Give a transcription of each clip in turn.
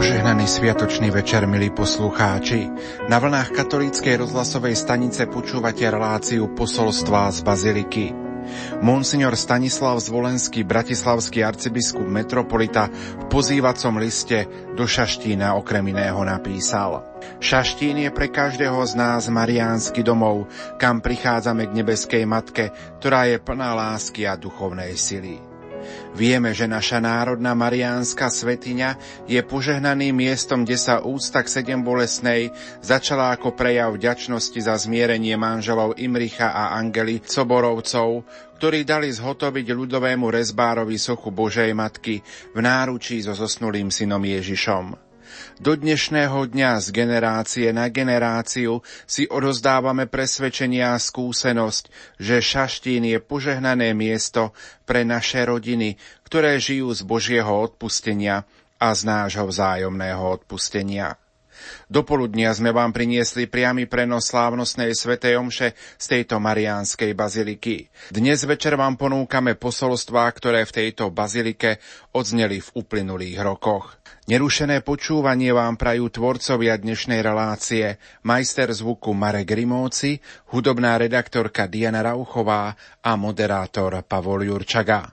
Požehnaný sviatočný večer, milí poslucháči. Na vlnách katolíckej rozhlasovej stanice počúvate reláciu Posolstvá z Baziliky. Monsignor Stanislav Zvolenský, bratislavský arcibiskup metropolita, v pozývacom liste do Šaštína okrem iného napísal: Šaštín je pre každého z nás mariánsky domov, kam prichádzame k nebeskej matke, ktorá je plná lásky a duchovnej sily. Vieme, že naša národná mariánska svetiňa je požehnaným miestom, kde sa úcta k Sedembolestnej začala ako prejav vďačnosti za zmierenie manželov Imricha a Angely Coborovcov, ktorí dali zhotoviť ľudovému rezbárovi sochu Božej Matky v náručí so zosnulým synom Ježišom. Do dnešného dňa z generácie na generáciu si odozdávame presvedčenia a skúsenosť, že Šaštín je požehnané miesto pre naše rodiny, ktoré žijú z Božieho odpustenia a z nášho vzájomného odpustenia. Dopoludnia sme vám priniesli priamy prenos slávnostnej svätej omše z tejto mariánskej baziliky. Dnes večer vám ponúkame posolstvá, ktoré v tejto bazilike odzneli v uplynulých rokoch. Nerušené počúvanie vám prajú tvorcovia dnešnej relácie, majster zvuku Marek Rimóci, hudobná redaktorka Diana Rauchová a moderátor Pavol Jurčaga.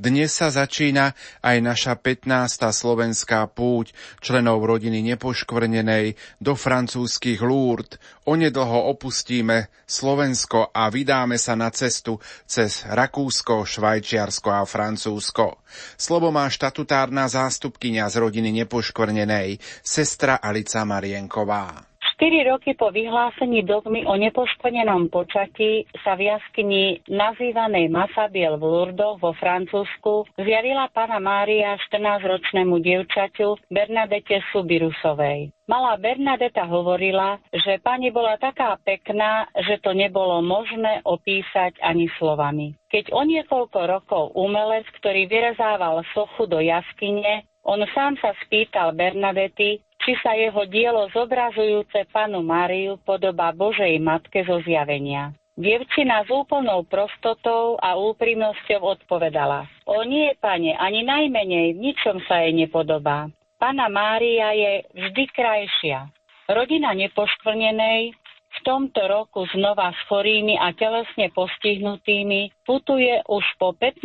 Dnes sa začína aj naša 15. slovenská púť členov rodiny Nepoškvrnenej do francúzskych Lourdes. Onedlho opustíme Slovensko a vydáme sa na cestu cez Rakúsko, Švajčiarsko a Francúzsko. Slovo má štatutárna zástupkyňa z rodiny Nepoškvrnenej, sestra Alica Marienková. 4 roky po vyhlásení dogmy o nepoškvrnenom počatí sa v jaskyni nazývanej Massabielle v Lurdoch vo Francúzsku zjavila Panna Mária 14-ročnému dievčaťu Bernadete Subirusovej. Malá Bernadeta hovorila, že pani bola taká pekná, že to nebolo možné opísať ani slovami. Keď o niekoľko rokov umelec, ktorý vyrezával sochu do jaskyne, on sám sa spýtal Bernadety, či sa jeho dielo zobrazujúce Pannu Máriu podobá Božej Matke zo zjavenia. Dievčina s úplnou prostotou a úprimnosťou odpovedala: O nie, pane, ani najmenej, v ničom sa jej nepodobá. Panna Mária je vždy krajšia. Rodina Nepoškvrnenej v tomto roku znova s chorými a telesne postihnutými putuje už po 15.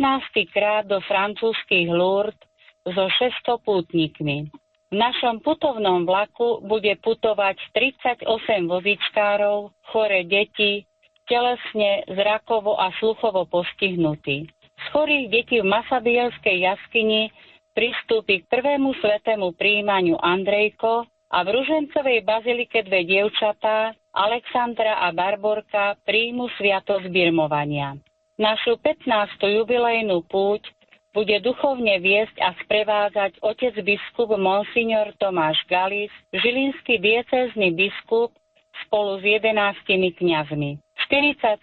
krát do francúzskych Lourdes so 600 pútnikmi. V našom putovnom vlaku bude putovať 38 vozičkárov, choré deti, telesne, zrakovo a sluchovo postihnutí. Z chorých detí v Massabielskej jaskyni pristúpi k prvému svätému prijímaniu Andrejko a v Ružencovej bazilike 2 dievčatá, Alexandra a Barborka, príjmu sviatosť birmovania. Našu 15. jubilejnú púť bude duchovne viesť a sprevádzať otec biskup monsignor Tomáš Galis, žilinský diecézny biskup, spolu s 11 kňazmi. 40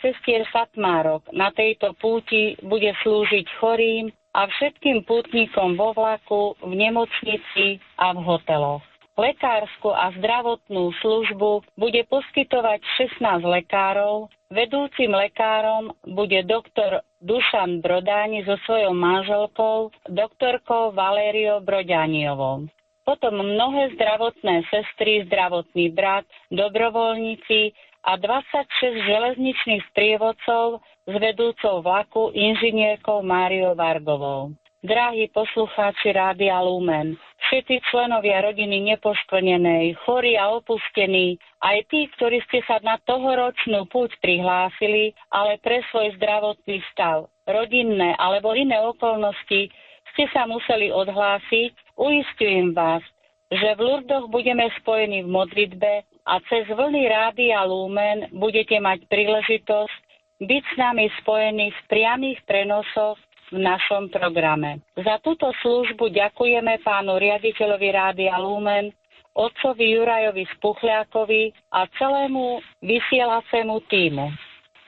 sestier satmárok na tejto púti bude slúžiť chorým a všetkým pútnikom vo vlaku, v nemocnici a v hoteloch. Lekársku a zdravotnú službu bude poskytovať 16 lekárov. Vedúcim lekárom bude doktor Dušan Brodáni so svojou manželkou, doktorkou Valériou Brodániovou. Potom mnohé zdravotné sestry, zdravotný brat, dobrovoľníci a 26 železničných sprievodcov s vedúcou vlaku inžinierkou Máriou Vargovou. Drahí poslucháči Rádia Lumen, všetci členovia rodiny Nepoškvrnenej, chorí a opustení, aj tí, ktorí ste sa na tohoročnú púť prihlásili, ale pre svoj zdravotný stav, rodinné alebo iné okolnosti ste sa museli odhlásiť, uisťujem vás, že v Lurdoch budeme spojení v modlitbe a cez vlny Rádia Lumen budete mať príležitosť byť s nami spojení v priamých prenosoch v našom programe. Za túto službu ďakujeme pánu riaditeľovi Rádia Lumen, otcovi Jurajovi Spuchľákovi a celému vysielacému tímu.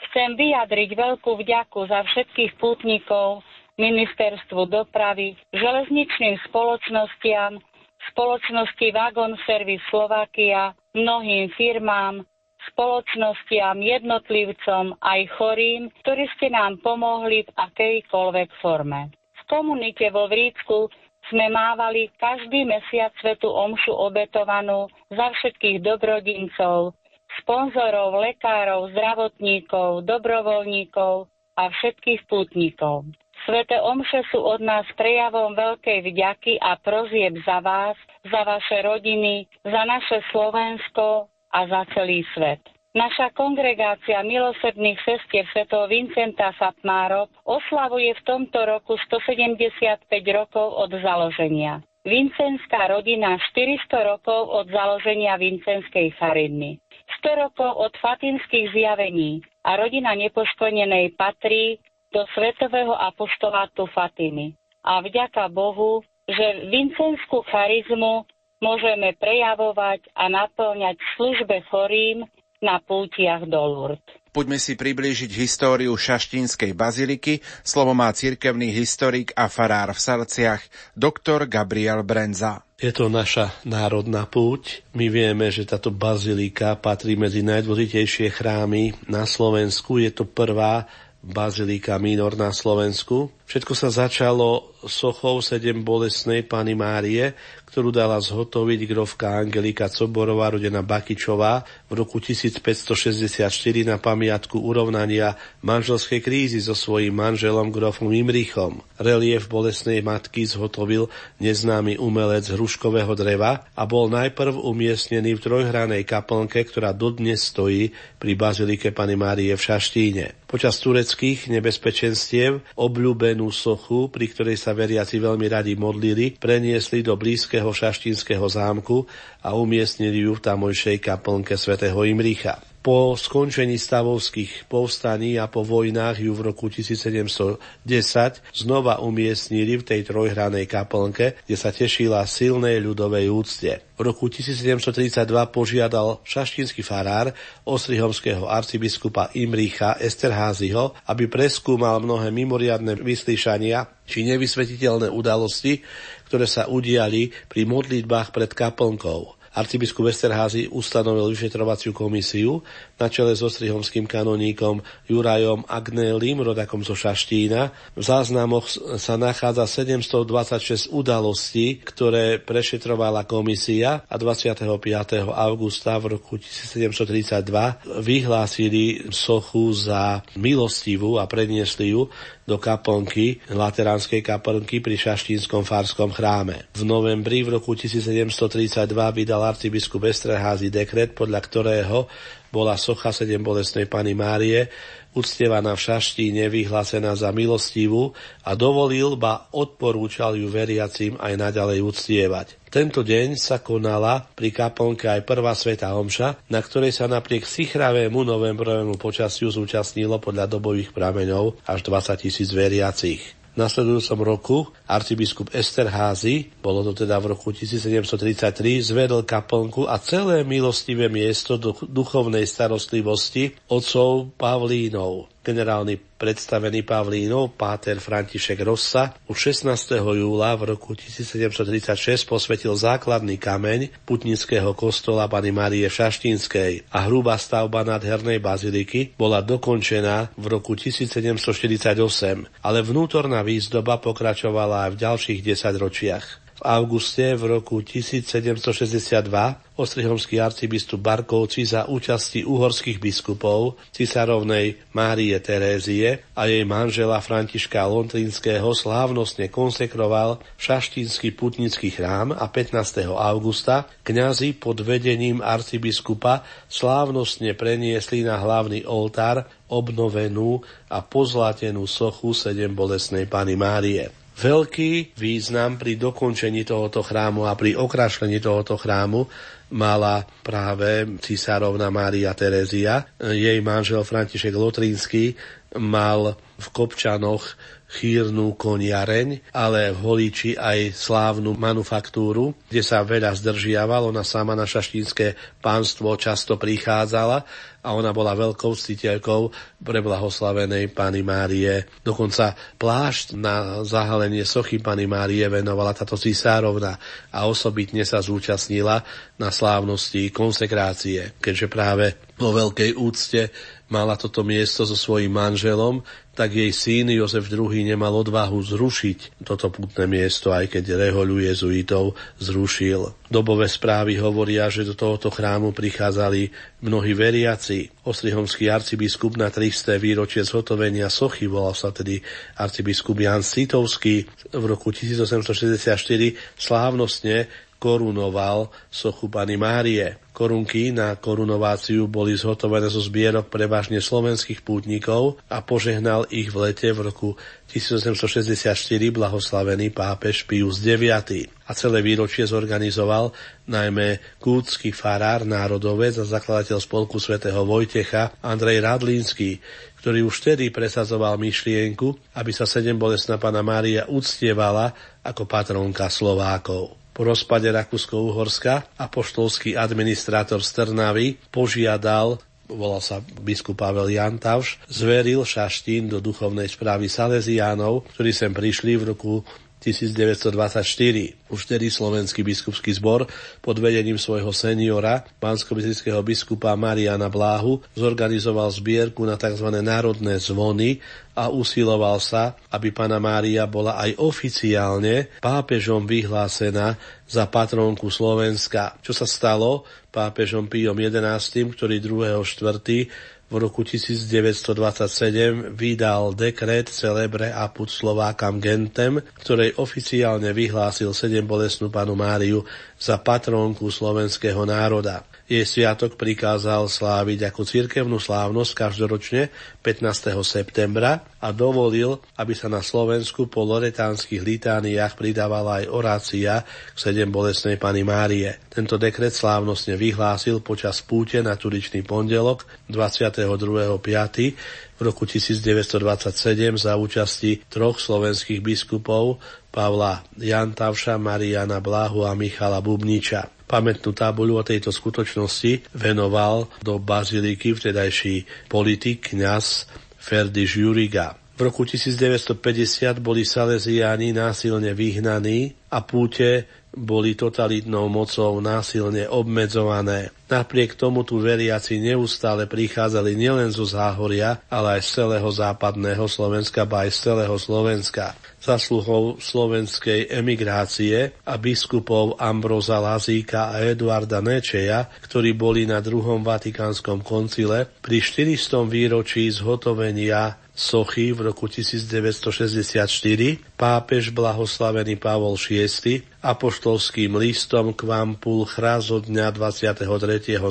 Chcem vyjadriť veľkú vďaku za všetkých pútnikov, ministerstvu dopravy, železničným spoločnostiam, spoločnosti Vagon Service Slovakia, mnohým firmám, spoločnostiam, jednotlivcom aj chorým, ktorí ste nám pomohli v akejkoľvek forme. V komunite vo Vrícku sme mávali každý mesiac svätú omšu obetovanú za všetkých dobrodincov, sponzorov, lekárov, zdravotníkov, dobrovoľníkov a všetkých pútnikov. Sväté omše sú od nás prejavom veľkej vďaky a prosieb za vás, za vaše rodiny, za naše Slovensko a za celý svet. Naša kongregácia milosrdných sestier svätého Vincenta Satmárov oslavuje v tomto roku 175 rokov od založenia. Vincenská rodina 400 rokov od založenia Vincenskej fariny, 100 rokov od fatimských zjavení a rodina Nepoškodenej patrí do svetového apoštolátu Fatimy. A vďaka Bohu, že vincenskú charizmu môžeme prejavovať a naplňať v službe chorým na pútiach do Lourdes. Poďme si priblížiť históriu Šaštínskej baziliky. Slovo má cirkevný historik a farár v Sarciach, doktor Gabriel Brenza. Je to naša národná púť. My vieme, že táto bazilika patrí medzi najdôležitejšie chrámy na Slovensku. Je to prvá bazilika minor na Slovensku. Všetko sa začalo sochou Sedembolestnej Panny Márie, ktorú dala zhotoviť grofka Angelika Coborová, rodená Bakičová, v roku 1564 na pamiatku urovnania manželskej krízy so svojím manželom grofom Imrichom. Reliéf Bolestnej matky zhotovil neznámy umelec hruškového dreva a bol najprv umiestnený v trojhranej kaplnke, ktorá dodnes stojí pri bazilike Panny Márie v Šaštíne. Počas tureckých nebezpečenstiev obľúbenú sochu, pri ktorej sa veriaci veľmi radi modlili, preniesli do blízkeho šaštínskeho zámku a umiestnili ju v tamojšej kaplnke svätého Imricha. Po skončení stavovských povstaní a po vojnách ju v roku 1710 znova umiestnili v tej trojhranej kaplnke, kde sa tešila silnej ľudovej úcte. V roku 1732 požiadal šaštínsky farár ostrihomského arcibiskupa Imricha Esterházyho, aby preskúmal mnohé mimoriadne vyslíšania či nevysvetiteľné udalosti, ktoré sa udiali pri modlitbách pred kaplnkou. Arcibiskup Esterházy ustanovil vyšetrovaciu komisiu na čele s ostrihomským kanoníkom Jurajom Agnélim, rodakom zo Šaštína. V záznamoch sa nachádza 726 udalostí, ktoré prešetrovala komisia a 25. augusta v roku 1732 vyhlásili sochu za milostivú a predniesli ju do kaplnky, lateránskej kaplnky pri Šaštínskom farskom chráme. V novembri v roku 1732 vydal arcibiskup Esterházy dekret, podľa ktorého bola socha Sedembolestnej Panny Márie uctievaná v Šaštíne vyhlásená za milostivú a dovolil, ba odporúčal ju veriacim aj naďalej uctievať. Tento deň sa konala pri kaplnke aj prvá svätá omša, na ktorej sa napriek sichravému novembrovému počasiu zúčastnilo podľa dobových prameňov až 20 000 veriacich. V nasledujúcom roku arcibiskup Esterházy, bolo to teda v roku 1733, zvedol kaplnku a celé milostivé miesto do duchovnej starostlivosti otcov Pavlínov. Generálny predstavený Pavlínov, páter František Rossa, už 16. júla v roku 1736 posvetil základný kameň putnického kostola Panny Márie Šaštínskej a hrubá stavba nádhernej baziliky bola dokončená v roku 1748, ale vnútorná výzdoba pokračovala aj v ďalších 10 ročiach. V auguste v roku 1762 ostrihomský arcibiskup Barkovci za účasti uhorských biskupov, cisárovnej Márie Terézie a jej manžela Františka Londrýnskeho slávnostne konsekroval šaštínsky putnický chrám a 15. augusta kňazi pod vedením arcibiskupa slávnostne preniesli na hlavný oltár obnovenú a pozlatenú sochu Sedembolestnej Panny Márie. Veľký význam pri dokončení tohoto chrámu a pri okrašlení tohoto chrámu mala práve cisárovna Mária Terézia. Jej manžel František Lotrínsky mal v Kopčanoch chýrnu koniareň, ale v Holíči aj slávnu manufaktúru, kde sa veľa zdržiaval. Ona sama na šaštínske pánstvo často prichádzala a ona bola veľkou ctiteľkou pre blahoslavenej Panny Márie. Dokonca plášť na zahalenie sochy Panny Márie venovala táto cisárovna a osobitne sa zúčastnila na slávnosti konsekrácie, keďže práve vo veľkej úcte mala toto miesto so svojím manželom, tak jej syn Jozef II nemal odvahu zrušiť toto pútne miesto, aj keď rehoľu jezuitov zrušil. Dobové správy hovoria, že do tohoto chrámu prichádzali mnohí veriaci. Ostrihomský arcibiskup na 300. výročie zhotovenia sochy, volal sa tedy arcibiskup Jan Sýtovský, v roku 1864 slávnostne korunoval sochu Panny Márie. Korunky na korunováciu boli zhotovené zo zbierok prevažne slovenských pútnikov a požehnal ich v lete v roku 1864 blahoslavený pápež Pius IX. A celé výročie zorganizoval najmä kútsky farár, národovec a zakladateľ spolku svätého Vojtecha Andrej Radlínsky, ktorý už vtedy presadzoval myšlienku, aby sa sedembolestná Panna Mária uctievala ako patronka Slovákov. Po rozpade Rakúsko-Uhorska apoštolský administrátor z Trnavy požiadal, volal sa biskup Pavel Jantavš, zveril Šaštín do duchovnej správy Salesiánov, ktorí sem prišli v roku 1924. Už tedy Slovenský biskupský zbor pod vedením svojho seniora, banskobystrického biskupa Mariana Bláhu, zorganizoval zbierku na tzv. Národné zvony a usiloval sa, aby Panna Mária bola aj oficiálne pápežom vyhlásená za patrónku Slovenska. Čo sa stalo pápežom Píom XI, ktorý 2.4. v roku 1927 vydal dekret Celebre apud Slovákam Gentem, ktorej oficiálne vyhlásil sedembolestnú Pannu Máriu za patrónku slovenského národa. Jej sviatok prikázal sláviť ako cirkevnú slávnosť každoročne 15. septembra a dovolil, aby sa na Slovensku po loretánskych litániách pridávala aj orácia k sedembolestnej Panny Márie. Tento dekret slávnostne vyhlásil počas púte na turičný pondelok 22.5. v roku 1927 za účasti troch slovenských biskupov Pavla Jantavša, Mariana Blahu a Michala Bubniča. Pamätnú tabuľu o tejto skutočnosti venoval do baziliky vtedajší politik kňaz Ferdiš Juriga. V roku 1950 boli Salesiáni násilne vyhnaní a púte boli totalitnou mocou násilne obmedzované. Napriek tomu tu veriaci neustále prichádzali nielen zo Záhoria, ale aj z celého západného Slovenska, ba aj z celého Slovenska. Zasluhou slovenskej emigrácie a biskupov Ambróza Lazíka a Eduarda Nečeja, ktorí boli na druhom Vatikánskom koncile, pri 400. výročí zhotovenia sochy v roku 1964 pápež blahoslavený Pavol VI apoštolským listom Kvampul Chra zo dňa 23.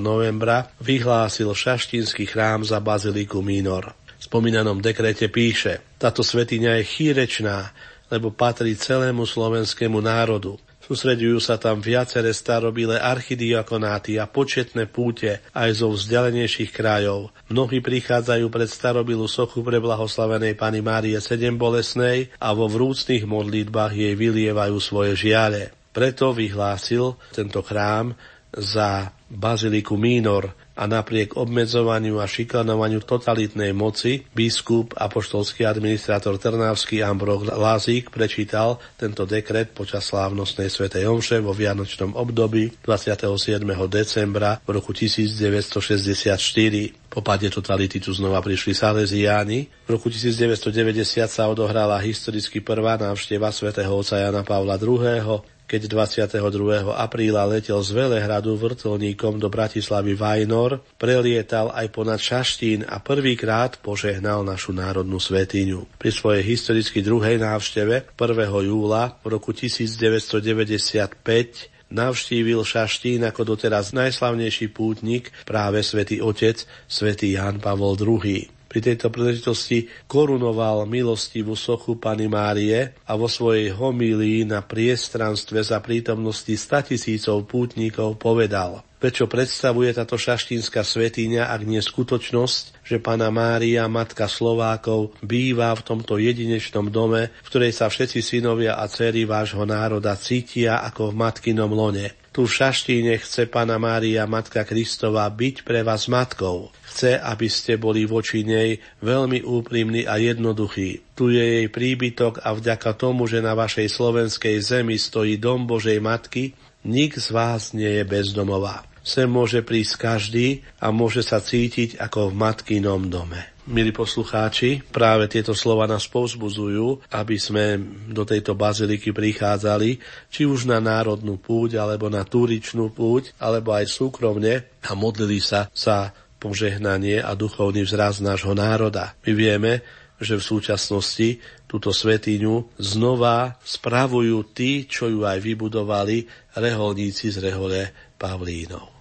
novembra vyhlásil šaštínsky chrám za baziliku minor. V spomínanom dekrete píše: táto svätyňa je chýrečná, lebo patrí celému slovenskému národu. Sústreďujú sa tam viaceré starobilé archidiakonáty a početné púte aj zo vzdialenejších krajov. Mnohí prichádzajú pred starobilú sochu pre blahoslavenej Panny Márie Sedembolesnej a vo vrúcnych modlitbách jej vylievajú svoje žiale. Preto vyhlásil tento chrám za baziliku minor a napriek obmedzovaniu a šikanovaniu totalitnej moci biskup apoštolský administrátor Trnavský Ambróz Lazík prečítal tento dekret počas slávnostnej svätej omše vo vianočnom období 27. decembra v roku 1964. Po páde totality tu znova prišli Salesiáni. V roku 1990 sa odohrala historicky prvá návšteva svätého otca Jana Pavla II., keď 22. apríla letel z Velehradu vrtuľníkom do Bratislavy Vajnor, prelietal aj ponad Šaštín a prvýkrát požehnal našu národnú svätyňu. Pri svojej historicky druhej návšteve 1. júla v roku 1995 navštívil Šaštín ako doteraz najslavnejší pútnik práve svätý otec, svätý Ján Pavol II. Pri tejto príležitosti korunoval milostivú sochu Panny Márie a vo svojej homílii na priestranstve za prítomnosti 100 000 pútnikov povedal: prečo predstavuje táto šaštínska svätyňa, ak nie skutočnosť, že Panna Mária, matka Slovákov, býva v tomto jedinečnom dome, v ktorej sa všetci synovia a dcery vášho národa cítia ako v matkinom lone. Tu v Šaštíne chce Panna Mária, matka Kristova, byť pre vás matkou. Chce, aby ste boli voči nej veľmi úprimní a jednoduchí. Tu je jej príbytok a vďaka tomu, že na vašej slovenskej zemi stojí dom Božej Matky, nik z vás nie je bezdomová. Sem môže prísť každý a môže sa cítiť ako v matkinom dome. Milí poslucháči, práve tieto slova nás povzbudzujú, aby sme do tejto baziliky prichádzali, či už na národnú púť, alebo na túričnú púť, alebo aj súkromne a modlili sa za požehnanie a duchovný vzrast nášho národa. My vieme, že v súčasnosti túto svätyňu znova spravujú tí, čo ju aj vybudovali, reholníci z rehole Pavlínov.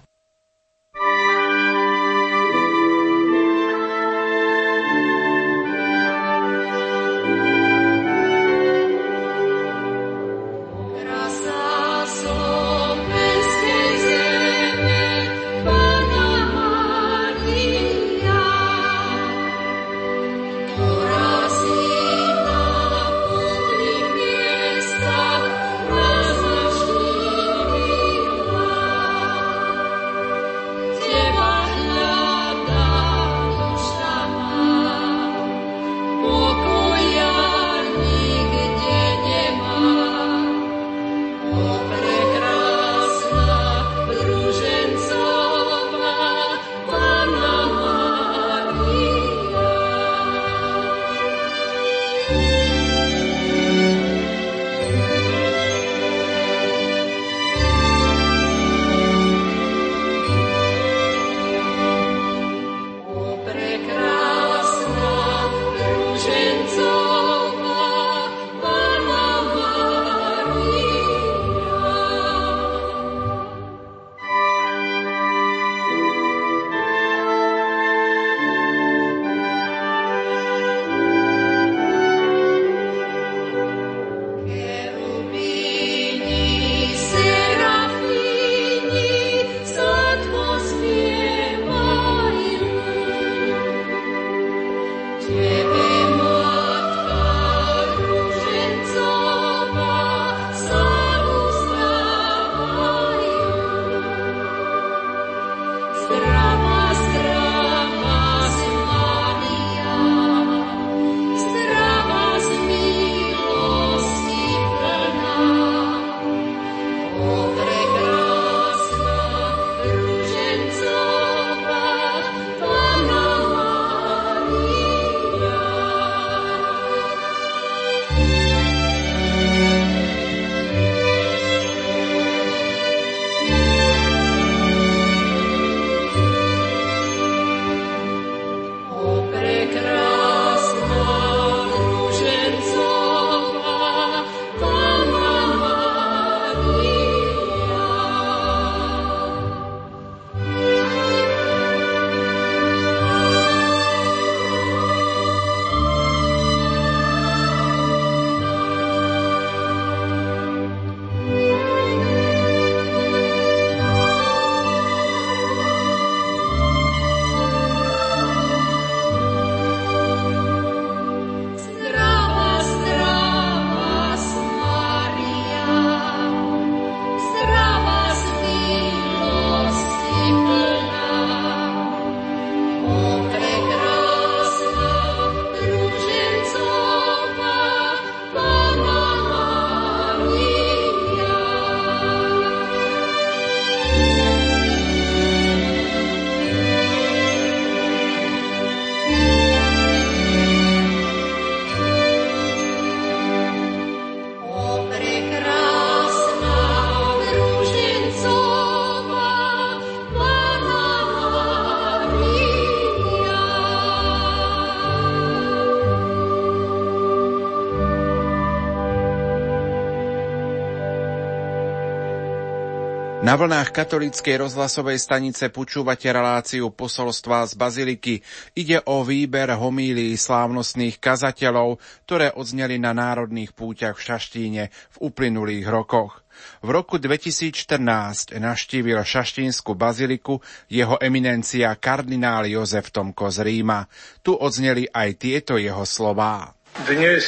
Na vlnách katolíckej rozhlasovej stanice počúvate reláciu Posolstva z Baziliky. Ide o výber homílií slávnostných kazateľov, ktoré odzneli na národných púťach v Šaštíne v uplynulých rokoch. V roku 2014 navštívil Šaštínsku baziliku jeho eminencia kardinál Jozef Tomko z Ríma. Tu odzneli aj tieto jeho slová. Dnes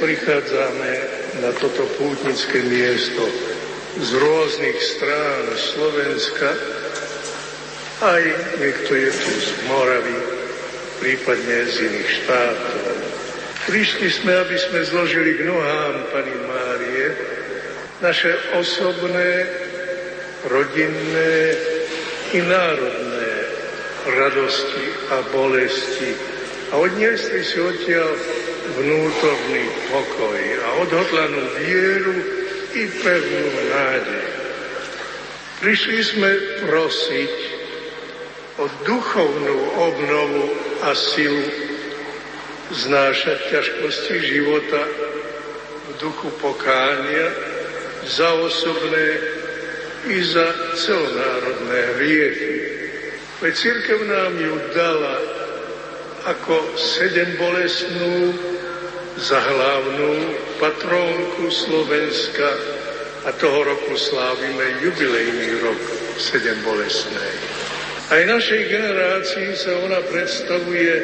prichádzame na toto pútnické miesto z rôznych strán Slovenska, aj niekto je tu z Moravy, prípadne z iných štátov. Prišli sme, aby sme zložili k nohám Panny Márie naše osobné, rodinné, i národné radosti a bolesti a odniesli si odtiaľ vnútorný pokoj a odhodlanú vieru i pevnú nádej. Prišli sme prosiť o duchovnú obnovu a silu znášať ťažkosti života v duchu pokánia za osobné i za celonárodné hriechy. Veď cirkev nám ju dala ako sedembolestnú za hlavnú patrónku Slovenska a toho roku slávime jubilejný rok sedembolestnej. Aj našej generácii sa ona predstavuje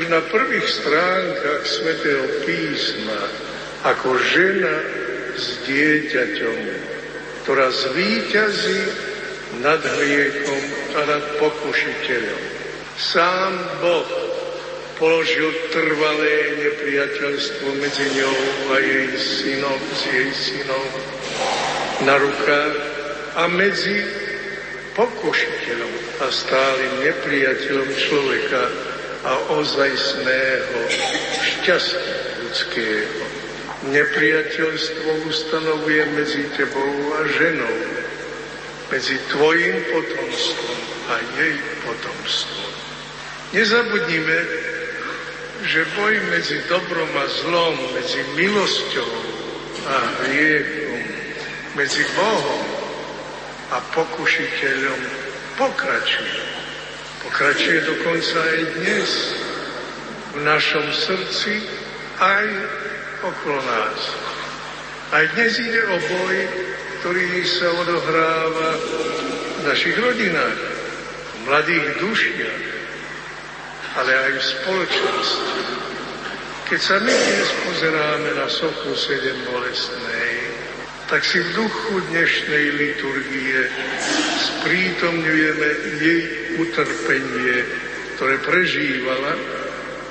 už na prvých stránkach svätého písma ako žena s dieťaťom, ktorá zvíťazí nad hriechom a nad pokušiteľom. Sám Boh položil trvalé nepriateľstvo medzi ňou a jej synom, s jej synom na rukách a medzi pokušiteľom a stálym nepriateľom človeka a ozajstného šťastia ľudského. Nepriateľstvo ustanovuje medzi tebou a ženou, medzi tvojim potomstvom a jej potomstvom. Nezabudnime, že boj medzi dobrom a zlom, medzi milosťou a hriechom, medzi Bohom a pokušiteľom pokračuje. Pokračuje dokonca aj dnes v našom srdci, aj okolo nás. Aj dnes ide o boj, ktorý sa odohráva v našich rodinách, v mladých dušiach, ale aj v spoločnosti. Keď sa my dnes pozeráme na sochu sedembolestnej, tak si v duchu dnešnej liturgie sprítomňujeme jej utrpenie, ktoré prežívala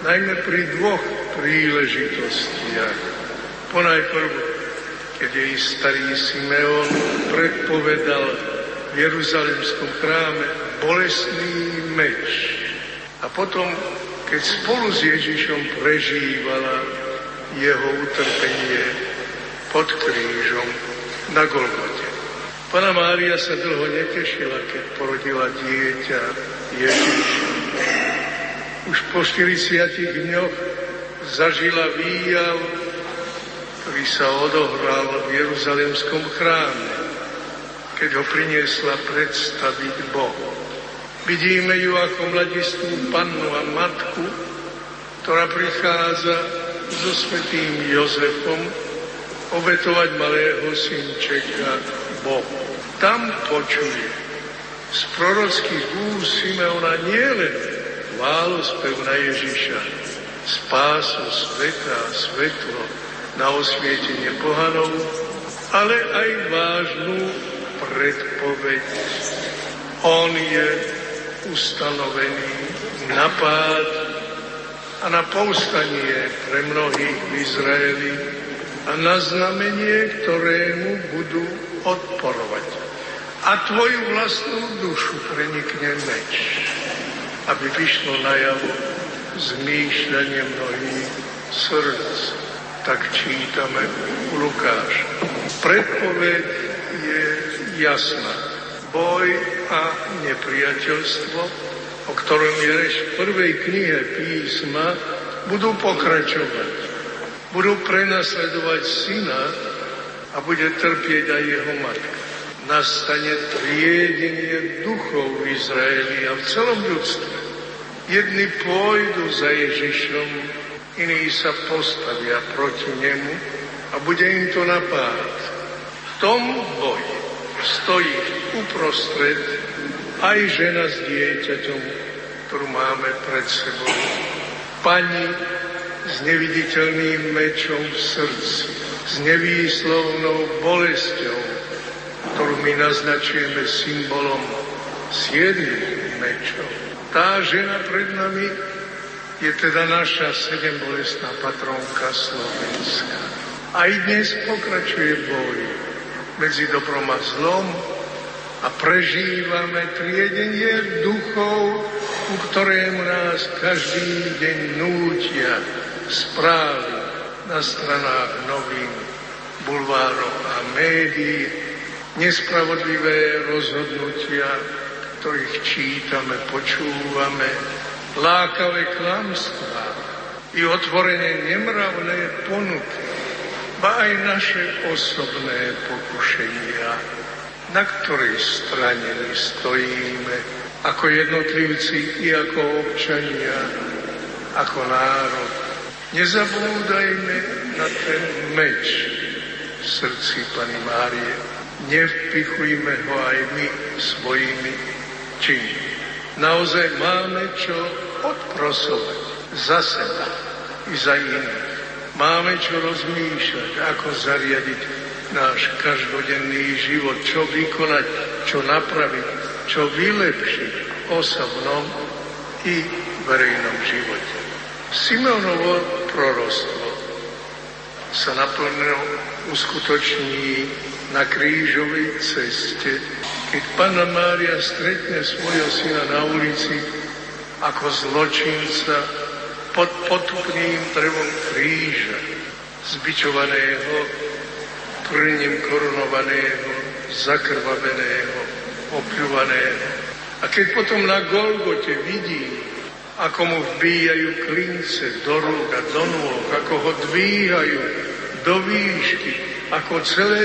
najmä pri dvoch príležitostiach. Ponajprv, keď jej starý Simeon predpovedal v Jeruzalemskom chráme bolestný meč. A potom, keď spolu s Ježišom prežívala jeho utrpenie pod krížom na Golgote. Panna Mária sa dlho netešila, keď porodila dieťa Ježiša. Už po 40 dňoch zažila výjav, ktorý sa odohral v Jeruzalemskom chráme, keď ho priniesla predstaviť Bohu. Vidíme ju ako mladistvú pannu a matku, ktorá prichádza so svätým Jozefom obetovať malého synčeka Bohu. Tam počuje z prorockých úst Simeona nielen chválospev na Ježiša, spásu sveta a svetlo na osvietenie pohanov, ale aj vážnu predpoveď. On je ustanovený napád a na povstanie pre mnohých v Izraeli a na znamenie, ktorému budú odporovať. A tvoju vlastnú dušu prenikne meč, aby vyšlo najavo zmýšľanie mnohých srdc. Tak čítame u Lukáša. Predpoveď je jasná. Boj a nepriateľstvo, o ktorom je reč v prvej knihe písma, budú pokračovať. Budú prenasledovať syna a bude trpieť aj jeho matka. Nastane triedenie duchov v Izraeli a v celom ľudstve. Jedni pôjdu za Ježišom, iní sa postavia proti nemu a bude im to napád. V tom boji stojí uprostred aj žena s dieťaťom, ktorú máme pred sebou. Pani s neviditeľným mečom v srdci, s nevýslovnou bolesťou, ktorú my naznačujeme symbolom siedmých mečov. Tá žena pred nami je teda naša sedembolestná patrónka Slovenska. Aj dnes pokračuje boj medzi dobrom a zlom, a prežívame triedenie duchov, ku ktorému nás každý deň nútia správy na stranách novín, bulvárov a médií, nespravodlivé rozhodnutia, ktorých čítame, počúvame, lákavé klamstvá i otvorené nemravné ponuky, ba aj naše osobné pokušenia, na ktorej strane my stojíme, ako jednotlivci i ako občania, ako národ. Nezabúdajme na ten meč v srdci Panny Márie. Nevpichujme ho aj my svojimi činmi. Naozaj máme čo odprosovať za seba i za iných. Máme čo rozmýšľať, ako zariadiť náš každodenný život, čo vykonať, čo napraviť, čo vylepšiť v osobnom i verejnom živote. Simeonovo proroctvo sa naplno uskutoční na krížovej ceste, keď Panna Mária stretne svojho syna na ulici ako zločinca, pod potupným drevom kríža, zbičovaného, krvním korunovaného, zakrvaveného, opľúvaného. A keď potom na Golgote vidí, ako mu vbíjajú klince do rúk a do nôh, ako ho dvíhajú do výšky, ako celé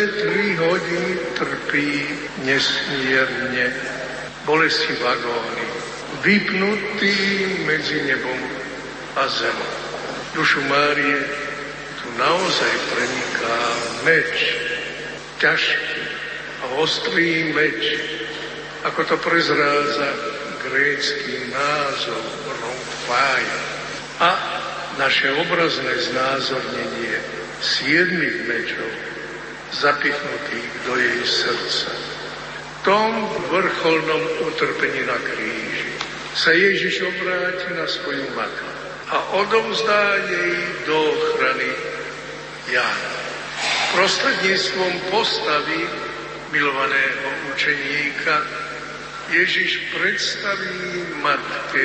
3 hodiny trpí nesmierne bolesti vagóny, vypnutý medzi nebom a zem. Dušu Márie tu naozaj preniká meč, ťažký a ostrý meč, ako to prezrádza grécky názov Ronfája a naše obrazné znázornenie 7 mečov zapichnutých do jej srdca. V tom vrcholnom utrpení na kríži sa Ježiš obráti na svoju matku a odovzdá jej do ochrany Jána. Prostredníctvom postavy milovaného učeníka Ježiš predstaví matke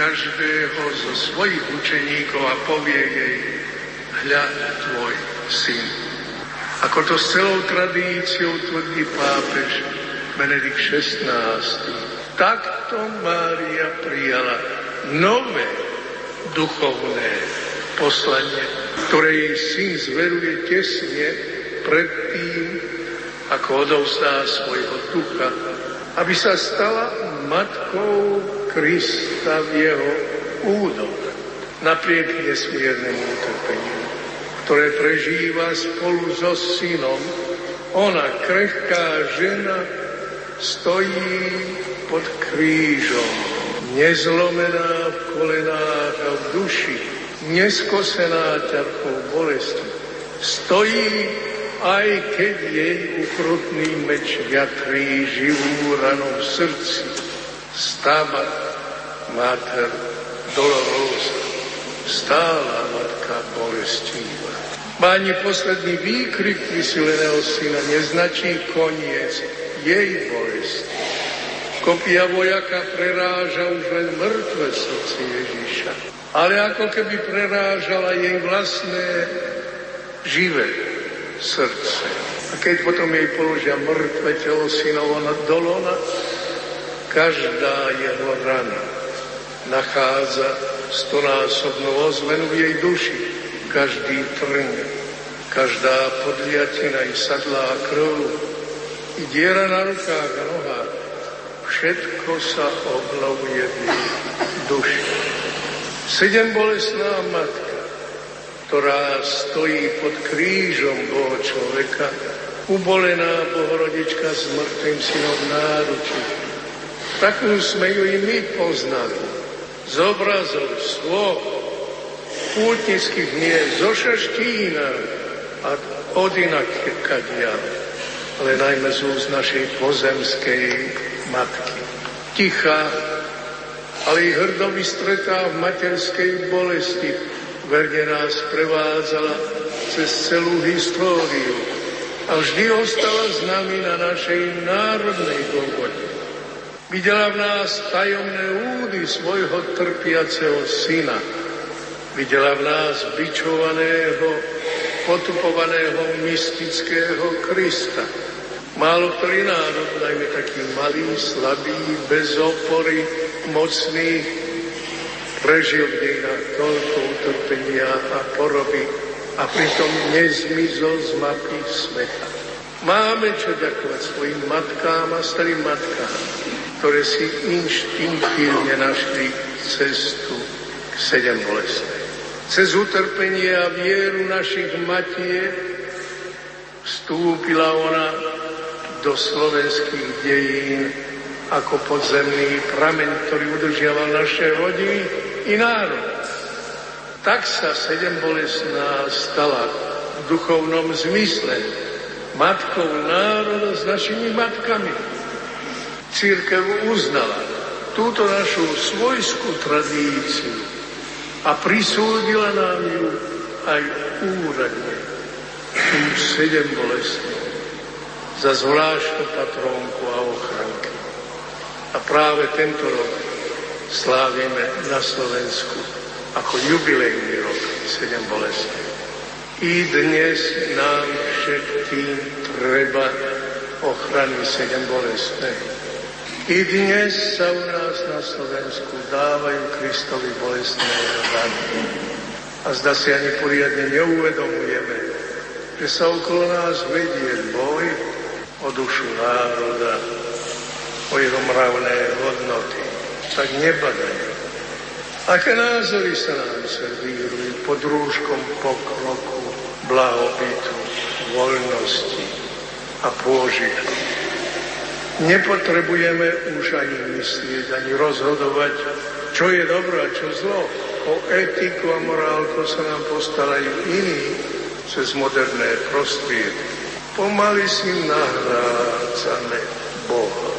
každého zo svojich učeníkov a povie jej: hľa tvoj syn. Ako to s celou tradíciou tvrdí pápež Benedikt XVI, takto Mária prijala nové duchovné poslanie, ktoré jej syn zveruje tesne pred tým, ako odovzdá svojho ducha, aby sa stala matkou Krista v jeho údob. Napriek nesmiernemu utrpeniu, ktoré prežíva spolu so synom, ona, krehká žena, stojí pod krížom, nezlomená v kolenách a v duši, neskosená ťarchou bolesti. Stojí, aj keď jej ukrutný meč viatrí živú ranu v srdci. Stáva mater dolorosa, stála matka bolestiva. Ani posledný výkrik vysileného syna neznačí koniec jej bolesti. Kopia vojaka preráža už len mŕtve srdce Ježiša, ale ako keby prerážala jej vlastné živé srdce. A keď potom jej položia mŕtve telo synovo na dolona, každá jeho rana nachádza 100-násobnú ozvenu v jej duši. Každý trň, každá podliatina i sadlá krv, i diera na rukách a nohách, všetko sa obnovuje v jej duši. 7-bolestná matka, ktorá stojí pod krížom Boha človeka, ubolená Bohorodička s mŕtvým synom v náruči. Takú sme ju i my poznali. Z obrazov, slov, pútnických miest, zo Šaštína a od inaké kadiaľ, ale najmä z úst našej pozemskej matky. Tichá, ale i hrdo vystretá v materskej bolesti, verne nás prevádzala cez celú históriu, a vždy ostala s nami na našej národnej Golgote. Videla v nás tajomné údy svojho trpiaceho syna. Videla v nás bičovaného, potupovaného, mystického Krista. Málo ktorý národ, najmä taký malý, slabý, bez opory, mocný, prežil v dejinách toľko utrpenia a poroby a pritom nezmizol z mapy sveta. Máme čo ďakovať svojim matkám a starým matkám, ktoré si inštinktívne našli cestu k Sedembolestnej. Cez utrpenie a vieru našich matiek vstúpila ona do slovenských dejín ako podzemný prameň, ktorý udržiaval naše rodiny i národ. Tak sa Sedembolestná stala v duchovnom zmysle matkou národa s našimi matkami. Cirkev uznala túto našu svojskú tradíciu a prisúdila nám ju aj úradne, tú Sedembolestnú, za zvláštnu patrónku a ochranku. A práve tento rok slávime na Slovensku ako jubilejný rok Sedembolestnej. I dnes nám všetkým treba ochrany Sedembolestnej. I dnes sa u nás na Slovensku dávajú Kristovi bolestné rany. A zda si ani poriadne neuvedomujeme, že sa okolo nás vedie boj o dušu národa, o jeho mravné hodnoty. Tak nebadajú. Aké názory sa nám servírujú pod rúškom pokroku, blahobytu, voľnosti a pôžitku. Nepotrebujeme už ani myslieť, ani rozhodovať, čo je dobro a čo zlo. O etiku a morálku sa nám postarajú iní cez moderné prostriedky. Pomaly si nahrádzame Boha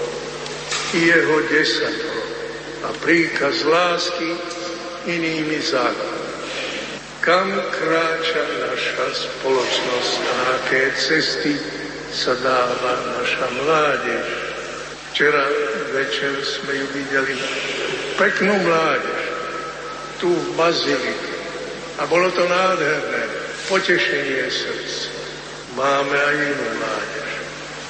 i jeho desatoro a príkaz lásky inými zákonmi. Kam kráča naša spoločnosť a aké cesty sa dáva naša mládež? Včera večer sme ju videli, peknú mládež, tu v Bazilike. A bolo to nádherné, potešenie srdca. Máme aj inú mládež.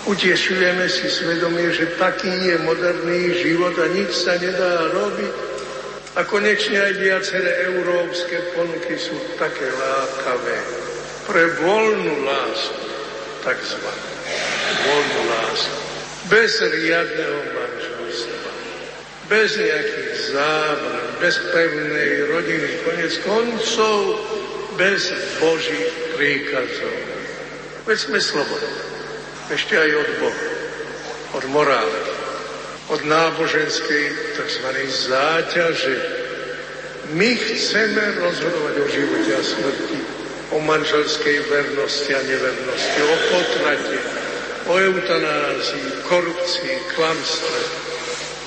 Utešujeme si svedomie, že taký je moderný život a nič sa nedá robiť. A konečne aj viaceré európske ponuky sú také lákavé. Pre voľnú lásku, takzvanú. Voľnú lásku. Bez riadneho manželstva. Bez nejakých zábran, bez pevnej rodiny. Konec koncov, bez Božích príkazov. Veď sme slobodní. Ešte aj od Boha, od morály, od náboženskej tzv. Záťaže. My chceme rozhodovať o živote a smrti, o manželskej vernosti a nevernosti, o potrate, o eutanázii, korupcii, klamstve,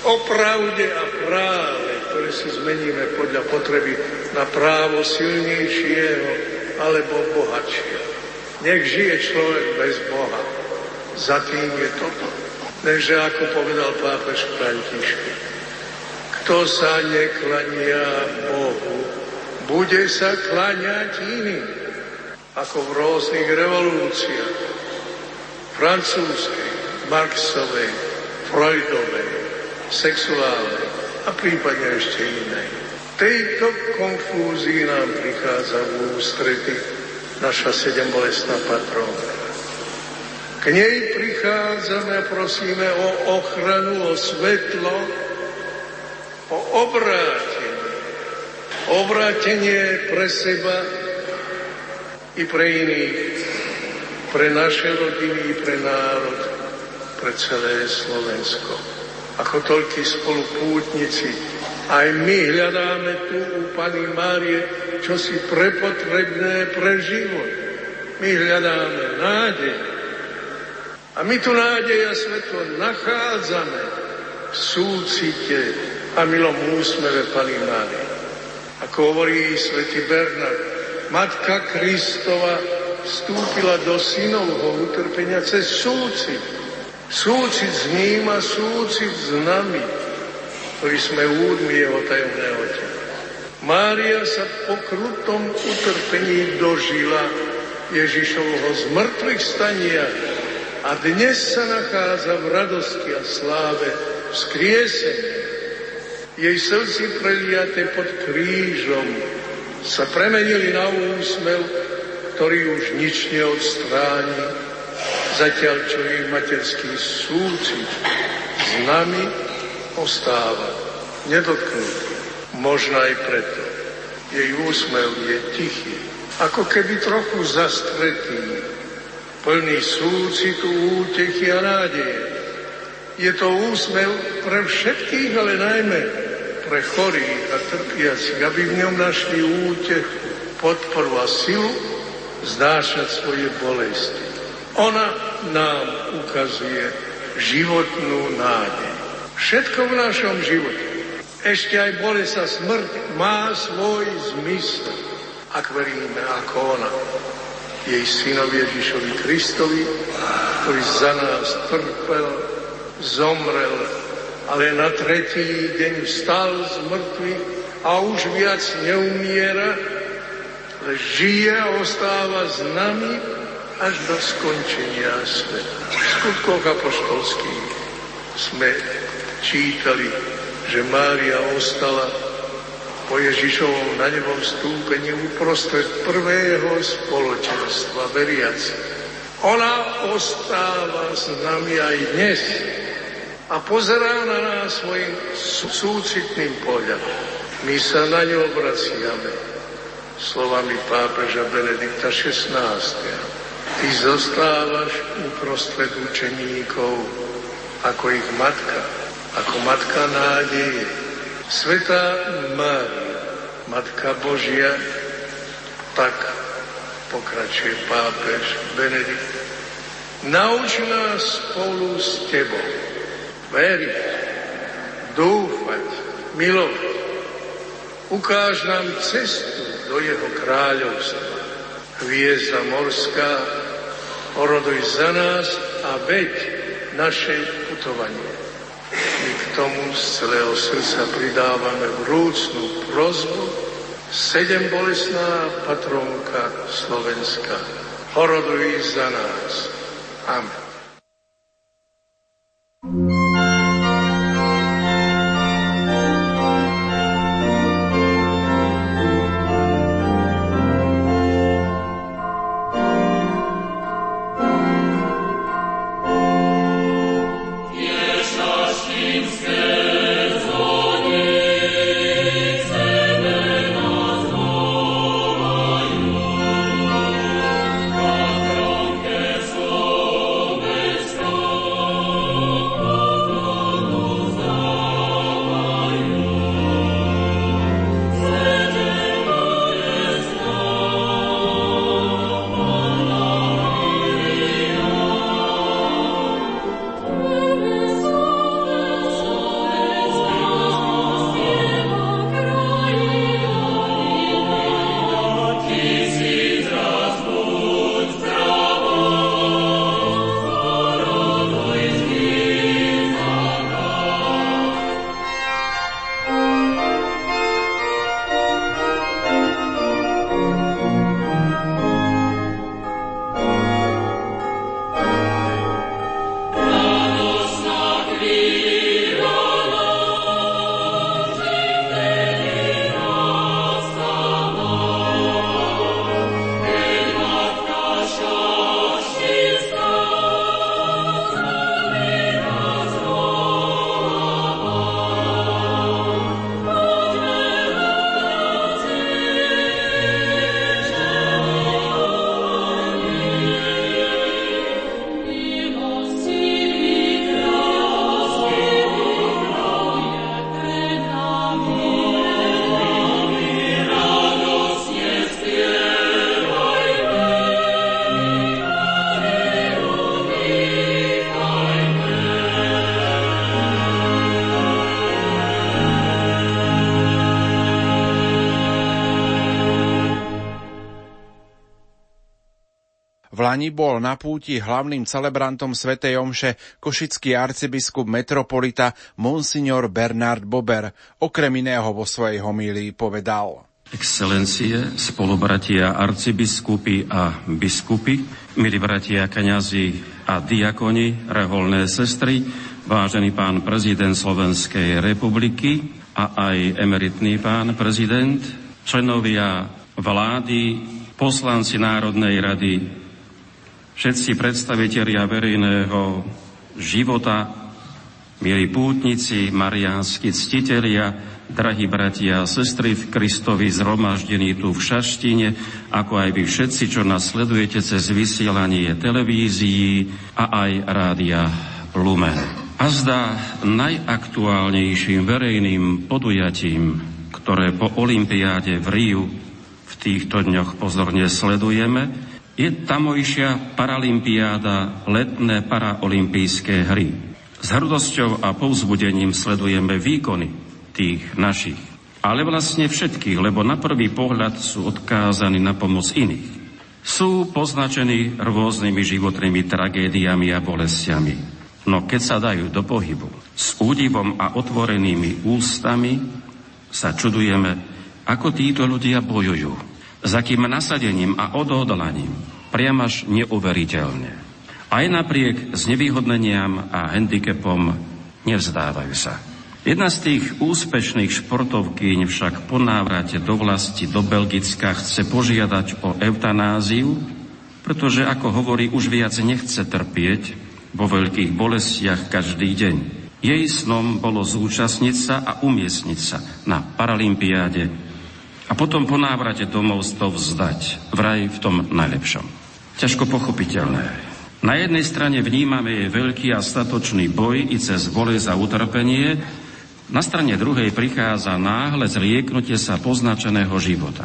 o pravde a práve, ktoré si zmeníme podľa potreby na právo silnejšieho alebo bohatšieho. Nech žije človek bez Boha. Za tým je toto. Lenže ako povedal pápež František, kto sa neklania Bohu, bude sa klaniať iným. Ako v rôznych revolúciách, francúzskej, Marxovej, Freudovej, sexuálnej a prípadne ešte inej. V tejto konfúzii nám prichádza v ústrety naša Sedembolestná patrónka. K nej prichádzame a prosíme o ochranu, o svetlo, o obrátenie. Obrátenie pre seba i pre iných, pre naše rodiny, pre národ, pre celé Slovensko. Ako toľkí spolupútnici, aj my hľadáme tu u Panny Márie čosi prepotrebné pre život. My hľadáme nádej. A my tu nádej a svetlo nachádzame v súcite a milom úsmeve Panny Márie. Ako hovorí svätý Bernard, matka Kristova vstúpila do synovho utrpenia cez súcit. Súcit s ním a súcit s nami, ktorí sme údmi jeho tajomného tela. Mária sa po krutom utrpení dožila Ježišovho zmrtvých stania a dnes sa nachádza v radosti a sláve vzkriesenia. Jej srdci preliate pod krížom sa premenili na úsmev, ktorý už nič neodstráni, zatiaľ čo jej materský súcit s nami ostáva nedotknutý. Možno aj preto jej úsmev je tichý, ako keby trochu zastretný, plný súcitu, útechy a nádeje. Je to úsmev pre všetkých, ale najmä pre chorých a trpiacich, aby v ňom našli útechu, podporu a silu znášať svoje bolesti. Ona nám ukazuje životnú nádej. Všetko v našom živote, ešte aj bolesť a smrť, má svoj zmysel, ak veríme ako ona, jej synovi Ježišovi Kristovi, ktorý za nás trpel, zomrel, ale na tretí deň vstal z mŕtvych a už viac neumiera, ale žije a ostáva s nami až do skončenia sveta. V skutkoch apoštolských sme čítali, že Mária ostala po Ježišovom na nebo vstúpení uprostred prvého spoločenstva veriaci. Ona ostáva s nami aj dnes a pozerá na nás svojim súcitným pohľadom. My sa na ňu obraciame slovami pápeža Benedikta XVI. Ty zostávaš uprostred učeníkov ako ich matka. Ako matka nádeje, svätá Mária, matka Božia, tak pokračuje pápež Benedikt, nauč nás spolu s tebou veriť, dúfať, milovať. Ukáž nám cestu do jeho kráľovstva. Hviezda morská, oroduj za nás a veď naše putovanie. My k tomu z celého srdca pridávame vrúcnú prosbu sedembolestná patronka Slovenska. Horoduj za nás. Amen. Lani bol na púti hlavným celebrantom svätej omše košický arcibiskup metropolita monsignor Bernard Bober. Okrem iného vo svojej homílii povedal: Excelencie, spolubratia arcibiskupy a biskupy, milí bratia kňazi a diakoni, reholné sestry, vážený pán prezident Slovenskej republiky a aj emeritný pán prezident, členovia vlády, poslanci Národnej rady, všetci predstavitelia verejného života, milí pútnici, mariánsky ctitelia, drahí bratia a sestry v Kristovi zhromaždení tu v Šaštíne, ako aj vy všetci, čo nás sledujete cez vysielanie televízií a aj rádia Lumen. Azda najaktuálnejším verejným podujatím, ktoré po olympiáde v Riu v týchto dňoch pozorne sledujeme, je tamojšia paralympiáda, letné paraolimpijské hry. S hrdosťou a povzbudením sledujeme výkony tých našich, ale vlastne všetkých, lebo na prvý pohľad sú odkázaní na pomoc iných. Sú poznačení rôznymi životnými tragédiami a bolestiami. No keď sa dajú do pohybu, s údivom a otvorenými ústami sa čudujeme, ako títo ľudia bojujú, s akým nasadením a odhodlaním, priam až neuveriteľne. Aj napriek znevýhodneniam a handicapom nevzdávajú sa. Jedna z tých úspešných športovkýň však po návrate do vlasti do Belgicka chce požiadať o eutanáziu, pretože, ako hovorí, už viac nechce trpieť vo veľkých bolestiach každý deň. Jej snom bolo zúčastniť sa a umiestniť sa na paralympiáde a potom po návrate domov to vzdať, vraj v tom najlepšom. Ťažko pochopiteľné. Na jednej strane vnímame jej veľký a statočný boj i cez bolesť a utrpenie, na strane druhej prichádza náhle zrieknutie sa poznačeného života.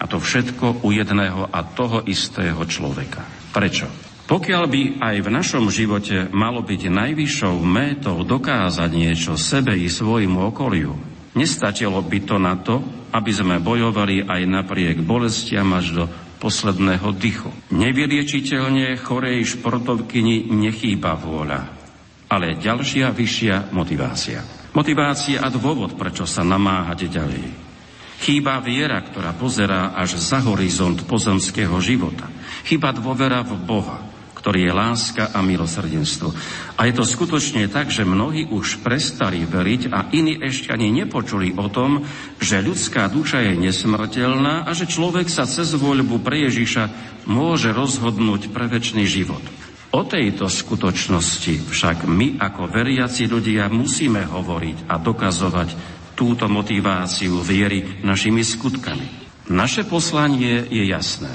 A to všetko u jedného a toho istého človeka. Prečo? Pokiaľ by aj v našom živote malo byť najvyššou métou dokázať niečo sebe i svojmu okoliu, nestačilo by to na to, aby sme bojovali aj napriek bolestiam až do posledného dychu. Nevyliečiteľne chorej športovkyni nechýba vôľa, ale ďalšia vyššia motivácia. Motivácia a dôvod, prečo sa namáhať ďalej. Chýba viera, ktorá pozerá až za horizont pozemského života. Chýba dôvera v Boha, ktorý je láska a milosrdenstvo. A je to skutočne tak, že mnohí už prestali veriť a iní ešte ani nepočuli o tom, že ľudská duša je nesmrteľná a že človek sa cez voľbu pre Ježiša môže rozhodnúť pre večný život. O tejto skutočnosti však my ako veriaci ľudia musíme hovoriť a dokazovať túto motiváciu viery našimi skutkami. Naše poslanie je jasné.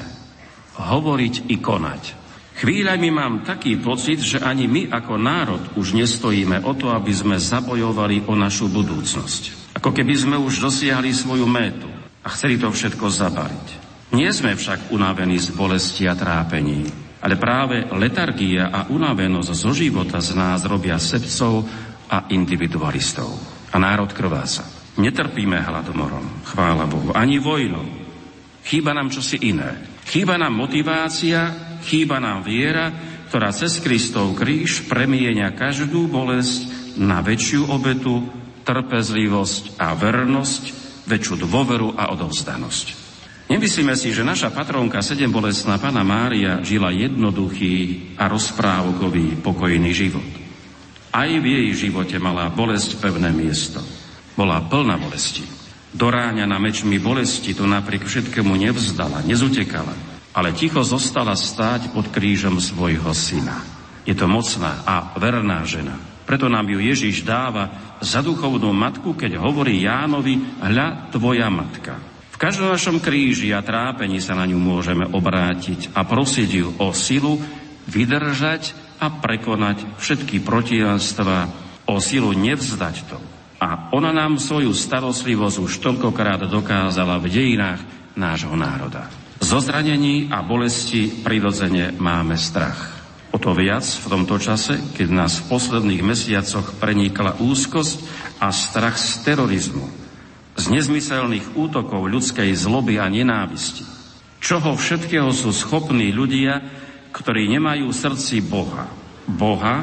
Hovoriť i konať. Chvíľami mám taký pocit, že ani my ako národ už nestojíme o to, aby sme zabojovali o našu budúcnosť. Ako keby sme už dosiahli svoju métu a chceli to všetko zabaliť. Nie sme však unavení z bolesti a trápení, ale práve letargia a unavenosť zo života z nás robia sebcov a individualistov. A národ krváca. Netrpíme hladomorom, chvála Bohu, ani vojnou. Chýba nám čosi iné. Chýba nám motivácia, chýba nám viera, ktorá cez Kristov kríž premieňa každú bolesť na väčšiu obetu, trpezlivosť a vernosť, väčšiu dôveru a odovzdanosť. Nemyslíme si, že naša patrónka sedembolestná Panna Mária žila jednoduchý a rozprávkový pokojný život. Aj v jej živote mala bolesť pevné miesto. Bola plná bolesti. Doráňaná mečmi bolesti, to napriek všetkému nevzdala, nezutekala, ale ticho zostala stáť pod krížom svojho syna. Je to mocná a verná žena. Preto nám ju Ježiš dáva za duchovnú matku, keď hovorí Jánovi: hľa, tvoja matka. V každom našom kríži a trápení sa na ňu môžeme obrátiť a prosiť ju o silu vydržať a prekonať všetky protivenstvá, o silu nevzdať to. A ona nám svoju starostlivosť už toľkokrát dokázala v dejinách nášho národa. Zo zranení a bolesti prirodzene máme strach. O to viac v tomto čase, keď nás v posledných mesiacoch prenikla úzkosť a strach z terorizmu, z nezmyselných útokov ľudskej zloby a nenávisti. Čoho všetkého sú schopní ľudia, ktorí nemajú v srdci Boha,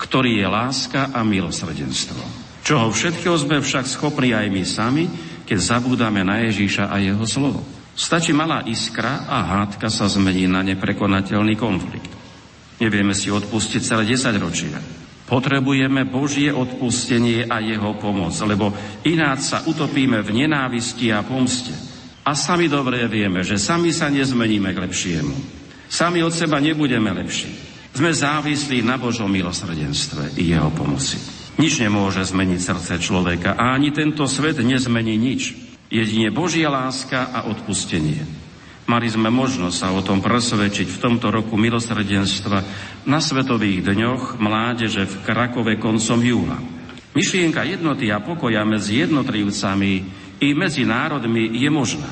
ktorý je láska a milosrdenstvo. Čoho všetkého sme však schopní aj my sami, keď zabúdame na Ježíša a jeho slovo. Stačí malá iskra a hádka sa zmení na neprekonateľný konflikt. Nevieme si odpustiť celé 10 ročia. Potrebujeme Božie odpustenie a jeho pomoc, lebo ináč sa utopíme v nenávisti a pomste. A sami dobre vieme, že sami sa nezmeníme k lepšiemu. Sami od seba nebudeme lepší. Sme závislí na Božom milosrdenstve i jeho pomoci. Nič nemôže zmeniť srdce človeka a ani tento svet nezmení nič. Jedine Božia láska a odpustenie. Mali sme možnosť sa o tom presvedčiť v tomto roku milosrdenstva na Svetových dňoch mládeže v Krakove koncom júla. Myšlienka jednoty a pokoja medzi jednotlivcami i medzi národmi je možná.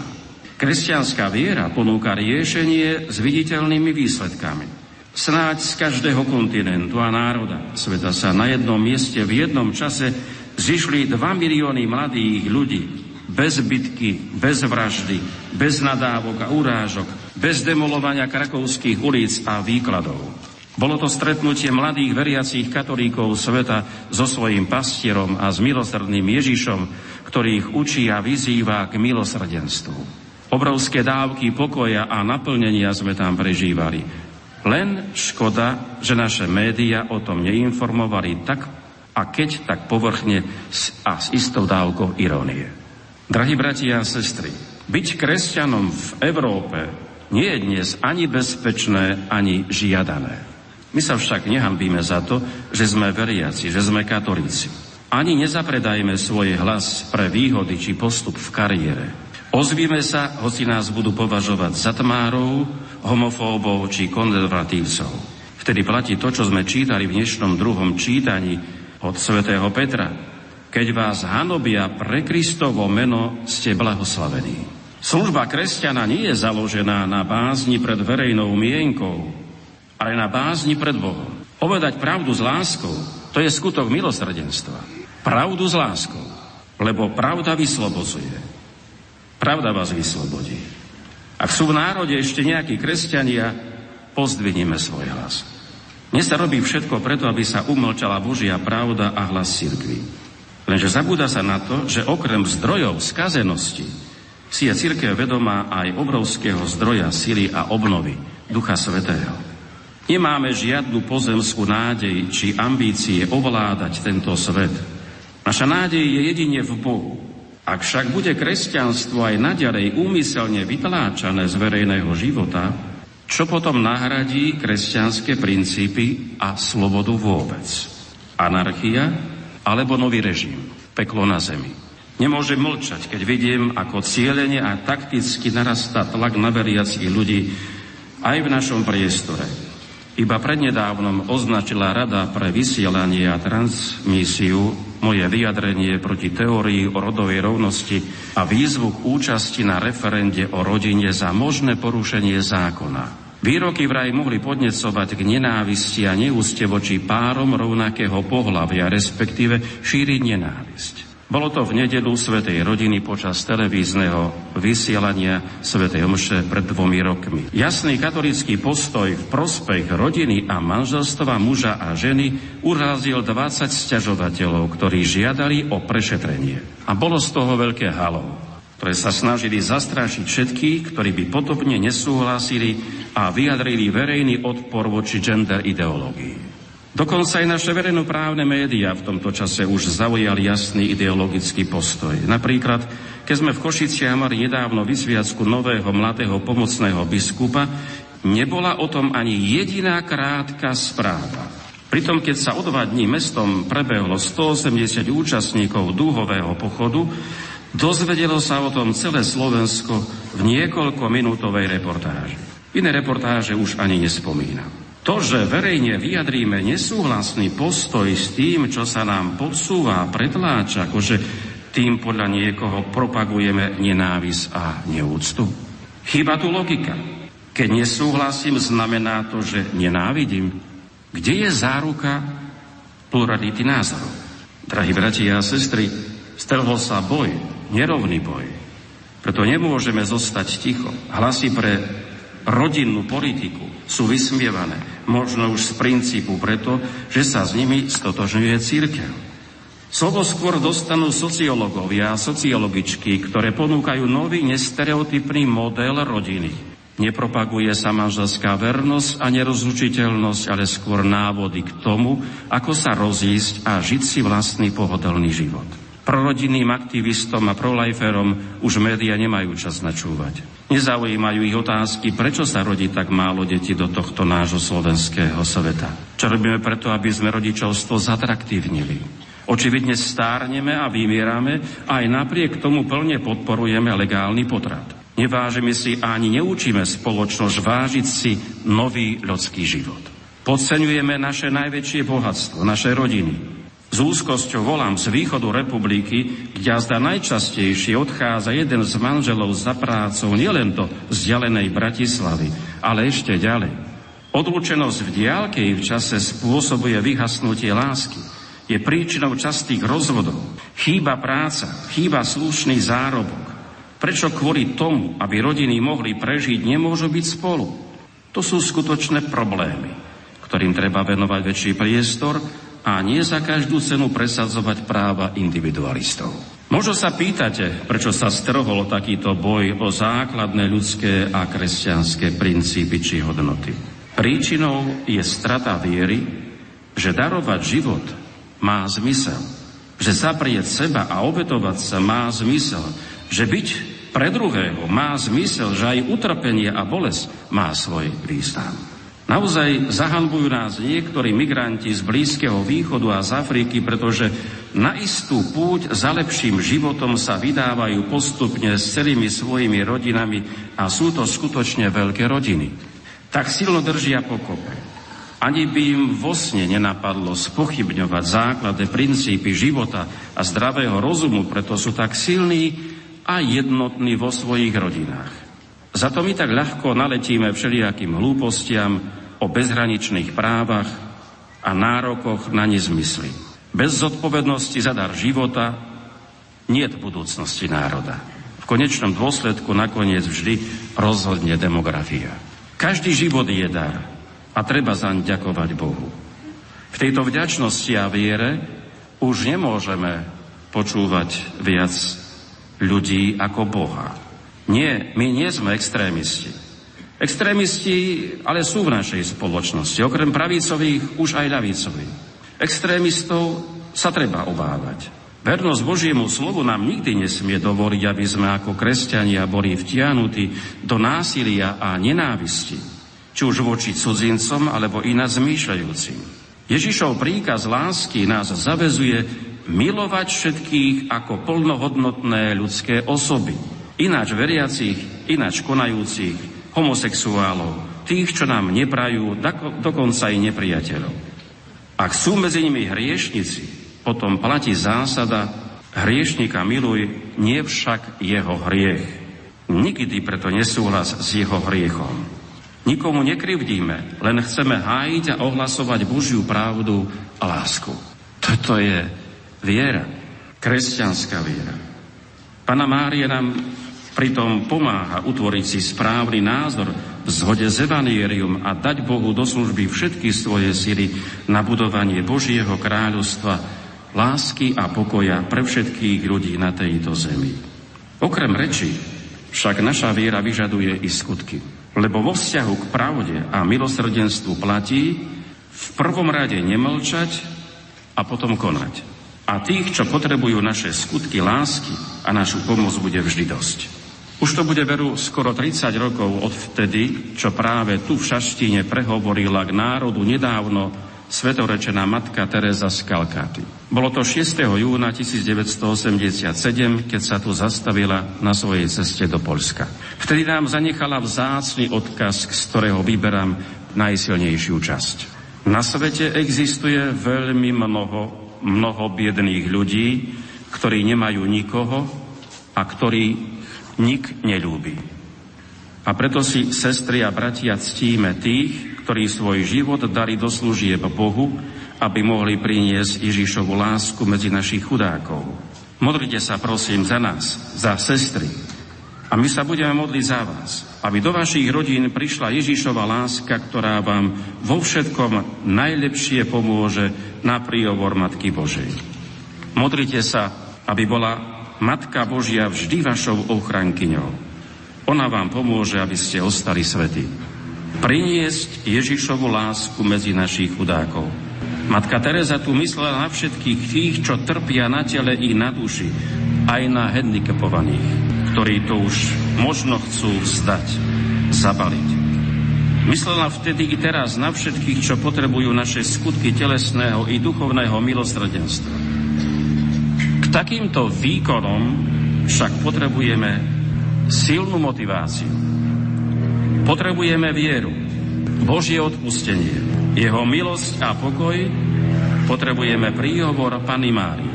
Kresťanská viera ponúka riešenie s viditeľnými výsledkami. Snáď z každého kontinentu a národa sveta sa na jednom mieste v jednom čase zišli 2 milióny mladých ľudí, bez bitky, bez vraždy, bez nadávok a urážok, bez demolovania krakovských ulic a výkladov. Bolo to stretnutie mladých veriacich katolíkov sveta so svojím pastierom a s milosrdným Ježišom, ktorý ich učí a vyzýva k milosrdenstvu. Obrovské dávky pokoja a naplnenia sme tam prežívali. Len škoda, že naše médiá o tom neinformovali tak, a keď tak povrchne a s istou dávkou irónie. Drahí bratia a sestry, byť kresťanom v Európe nie je dnes ani bezpečné, ani žiadané. My sa však nehanbíme za to, že sme veriaci, že sme katolíci. Ani nezapredajme svoj hlas pre výhody či postup v kariére. Ozvíme sa, hoci nás budú považovať za tmárov, homofóbov či konzervatívcov. Vtedy platí to, čo sme čítali v dnešnom druhom čítaní od svätého Petra. Keď vás hanobia pre Kristovo meno, ste blahoslavení. Služba kresťana nie je založená na bázni pred verejnou mienkou, ale na bázni pred Bohom. Povedať pravdu s láskou, to je skutok milosrdenstva. Pravdu s láskou, lebo pravda vyslobodzuje. Pravda vás vyslobodí. Ak sú v národe ešte nejakí kresťania, pozdvinime svoj hlas. Dnes sa robí všetko preto, aby sa umlčala Božia pravda a hlas cirkvi. Lenže zabúda sa na to, že okrem zdrojov skazenosti si je cirkev vedomá aj obrovského zdroja sily a obnovy Ducha Svätého. Nemáme žiadnu pozemskú nádej či ambície ovládať tento svet. Naša nádej je jedine v Bohu. Ak však bude kresťanstvo aj naďalej úmyselne vytláčané z verejného života, čo potom nahradí kresťanské princípy a slobodu vôbec? Anarchia? Alebo nový režim, peklo na zemi. Nemôžem mlčať, keď vidím, ako cielene a takticky narastá tlak na veriacich ľudí aj v našom priestore. Iba prednedávnom označila Rada pre vysielanie a transmisiu moje vyjadrenie proti teórii o rodovej rovnosti a výzvu k účasti na referende o rodine za možné porušenie zákona. Výroky vraj mohli podnecovať k nenávisti a neúste voči párom rovnakého pohlavia, respektíve šíriť nenávisť. Bolo to v nedelu Svätej rodiny počas televízneho vysielania svätej omše pred 2 rokmi. Jasný katolícky postoj v prospech rodiny a manželstva muža a ženy urazil 20 sťažovateľov, ktorí žiadali o prešetrenie. A bolo z toho veľké halo, ktoré sa snažili zastrašiť všetkých, ktorí by podobne nesúhlasili a vyjadrili verejný odpor voči gender ideológii. Dokonca aj naše verejnoprávne médiá v tomto čase už zaujali jasný ideologický postoj. Napríklad, keď sme v Košiciach mali nedávno vysviacku nového mladého pomocného biskupa, nebola o tom ani jediná krátka správa. Pritom, keď sa o 2 dní mestom prebehlo 180 účastníkov dúhového pochodu, dozvedelo sa o tom celé Slovensko v niekoľkominútovej reportáži. Iné reportáže už ani nespomínam. To, že verejne vyjadríme nesúhlasný postoj s tým, čo sa nám podsúva a pretláča, akože tým podľa niekoho propagujeme nenávisť a neúctu. Chýba tu logika. Keď nesúhlasím, znamená to, že nenávidím. Kde je záruka plurality názorov? Drahí bratia a sestry, strhol sa boj, nerovný boj. Preto nemôžeme zostať ticho. Hlasy pre rodinnú politiku, sú vysmievané, možno už z princípu preto, že sa s nimi stotožňuje cirkev. Slovo skôr dostanú sociológovia a sociologičky, ktoré ponúkajú nový nestereotypný model rodiny. Nepropaguje sa manželská vernosť a nerozlučiteľnosť, ale skôr návody k tomu, ako sa rozísť a žiť si vlastný pohodlný život. Prorodinným aktivistom a proliferom už médiá nemajú čas načúvať. Nezaujímajú ich otázky, prečo sa rodí tak málo detí do tohto nášho slovenského sveta. Čo robíme preto, aby sme rodičovstvo zatraktívnili? Očividne stárneme a vymierame a aj napriek tomu plne podporujeme legálny potrat. Nevážime si a ani neučíme spoločnosť vážiť si nový ľudský život. Podceňujeme naše najväčšie bohatstvo, naše rodiny. S úzkosťou volám z východu republiky, kde azda najčastejšie odchádza jeden z manželov za prácou nielen do vzdialenej Bratislavy, ale ešte ďalej. Odlučenosť v diaľke i v čase spôsobuje vyhasnutie lásky. Je príčinou častých rozvodov. Chýba práca, chýba slušný zárobok. Prečo kvôli tomu, aby rodiny mohli prežiť, nemôžu byť spolu? To sú skutočné problémy, ktorým treba venovať väčší priestor a nie za každú cenu presadzovať práva individualistov. Možno sa pýtate, prečo sa strhol takýto boj o základné ľudské a kresťanské princípy či hodnoty. Príčinou je strata viery, že darovať život má zmysel, že zaprieť seba a obetovať sa má zmysel, že byť pre druhého má zmysel, že aj utrpenie a bolesť má svoj význam. Naozaj zahanbujú nás niektorí migranti z Blízkeho východu a z Afriky, pretože na istú púť za lepším životom sa vydávajú postupne s celými svojimi rodinami a sú to skutočne veľké rodiny. Tak silno držia pokope. Ani by im vo sne nenapadlo spochybňovať základné princípy života a zdravého rozumu, preto sú tak silní a jednotní vo svojich rodinách. Za to my tak ľahko naletíme všelijakým hlúpostiam o bezhraničných právach a nárokoch na nezmysly. Bez zodpovednosti za dar života niet budúcnosti národa. V konečnom dôsledku nakoniec vždy rozhodne demografia. Každý život je dar a treba zaň ďakovať Bohu. V tejto vďačnosti a viere už nemôžeme počúvať viac ľudí ako Boha. Nie, my nie sme extrémisti. Extrémisti ale sú v našej spoločnosti, okrem pravicových už aj ľavicových. Extrémistov sa treba obávať. Vernosť Božiemu slovu nám nikdy nesmie dovoliť, aby sme ako kresťania boli vtiahnutí do násilia a nenávisti, či už voči cudzincom, alebo ináč zmýšľajúcim. Ježišov príkaz lásky nás zavezuje milovať všetkých ako plnohodnotné ľudské osoby. Ináč veriacich, ináč konajúcich, homosexuálov, tých, čo nám neprajú, dokonca i nepriateľov. Ak sú medzi nimi hriešnici, potom platí zásada hriešnika miluj, nie však jeho hriech. Nikdy preto nesúhlas s jeho hriechom. Nikomu nekrivdíme, len chceme hájiť a ohlasovať Božiu pravdu a lásku. Toto je viera, kresťanská viera. Panna Mária nám pritom pomáha utvoriť si správny názor v zhode s evanjeliom a dať Bohu do služby všetky svoje sily na budovanie Božieho kráľovstva, lásky a pokoja pre všetkých ľudí na tejto zemi. Okrem rečí však naša viera vyžaduje i skutky. Lebo vo vzťahu k pravde a milosrdenstvu platí v prvom rade nemlčať a potom konať. A tých, čo potrebujú naše skutky lásky a našu pomoc, bude vždy dosť. Už to bude veru skoro 30 rokov od vtedy, čo práve tu v Šaštíne prehovorila k národu nedávno svetorečená matka Teresa z Kalkáty. Bolo to 6. júna 1987, keď sa tu zastavila na svojej ceste do Poľska. Vtedy nám zanechala vzácny odkaz, z ktorého vyberám najsilnejšiu časť. Na svete existuje veľmi mnoho biedných ľudí, ktorí nemajú nikoho a ktorí nik neľúbi. A preto si, sestry a bratia, ctíme tých, ktorí svoj život dali do služieb Bohu, aby mohli priniesť Ježišovu lásku medzi našich chudákov. Modlite sa prosím za nás, za sestry, A my sa budeme modliť za vás, aby do vašich rodín prišla Ježišova láska, ktorá vám vo všetkom najlepšie pomôže na príhovor Matky Božej. Modlite sa, aby bola Matka Božia vždy vašou ochrankyňou. Ona vám pomôže, aby ste ostali svätí. Priniesť Ježišovu lásku medzi našich chudákov. Matka Teresa tu myslela na všetkých tých, čo trpia na tele i na duši, aj na handicapovaných, ktorí to už možno chcú vzdať, zabaliť. Myslela vtedy i teraz na všetkých, čo potrebujú naše skutky telesného i duchovného milosrdenstva. K takýmto výkonom však potrebujeme silnú motiváciu. Potrebujeme vieru, Božie odpustenie, jeho milosť a pokoj, potrebujeme príhovor Panny Márie.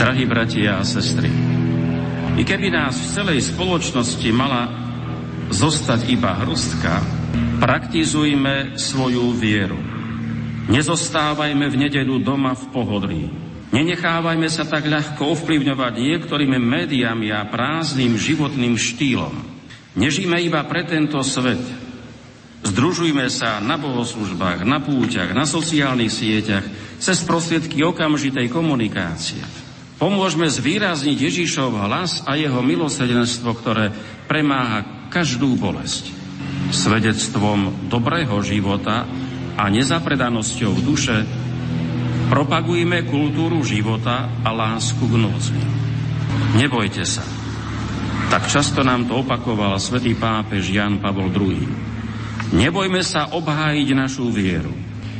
Drahí bratia a sestry, i keby nás v celej spoločnosti mala zostať iba hrstka, praktizujme svoju vieru. Nezostávajme v nedeľu doma v pohodlí. Nenechávajme sa tak ľahko ovplyvňovať niektorými médiami a prázdnym životným štýlom. Nežijme iba pre tento svet. Združujme sa na bohoslužbách, na púťach, na sociálnych sieťach, cez prostriedky okamžitej komunikácie. Pomôžme zvýrazniť Ježišov hlas a jeho milosrdenstvo, ktoré premáha každú bolesť. Svedectvom dobrého života a nezapredanosťou duše propagujme kultúru života a lásku k núdzi. Nebojte sa. Tak často nám to opakoval svätý pápež Ján Pavol II. Nebojme sa obhájiť našu vieru.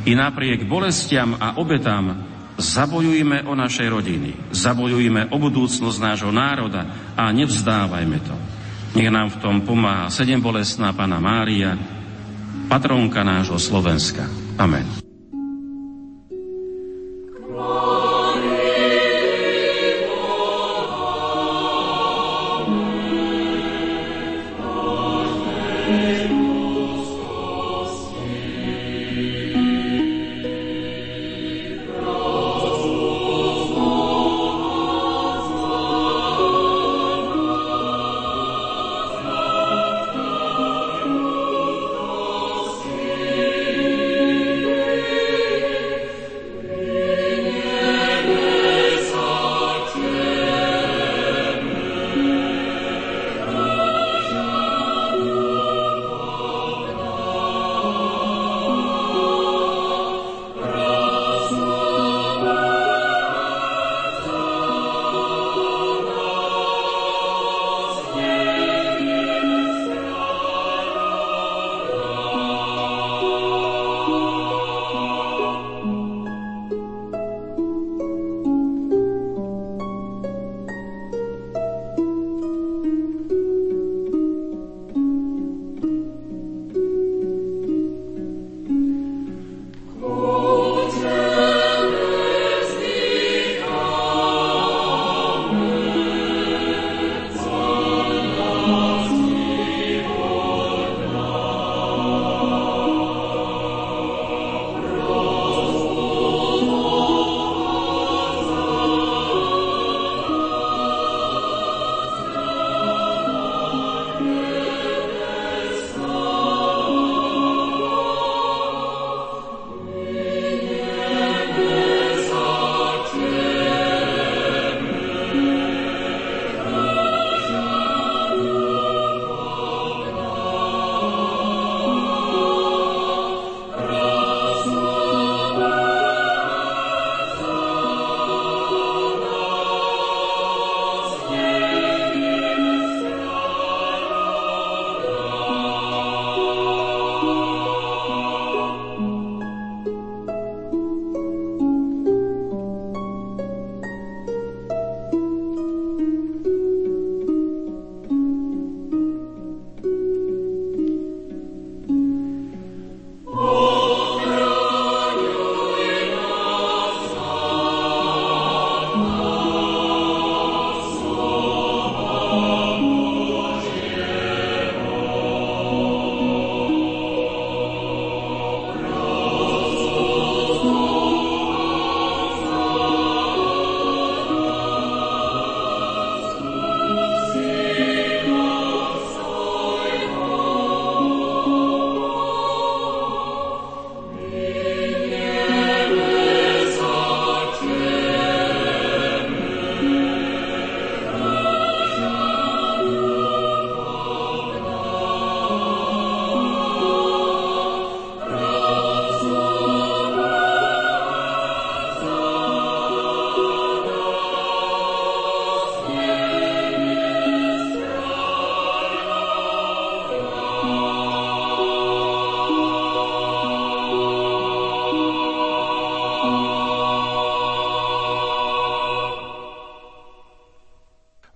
I napriek bolestiam a obetám zabojujme o našej rodiny, zabojujme o budúcnosť nášho národa a nevzdávajme to. Nech nám v tom pomáha sedembolestná Panna Mária, patronka nášho Slovenska. Amen.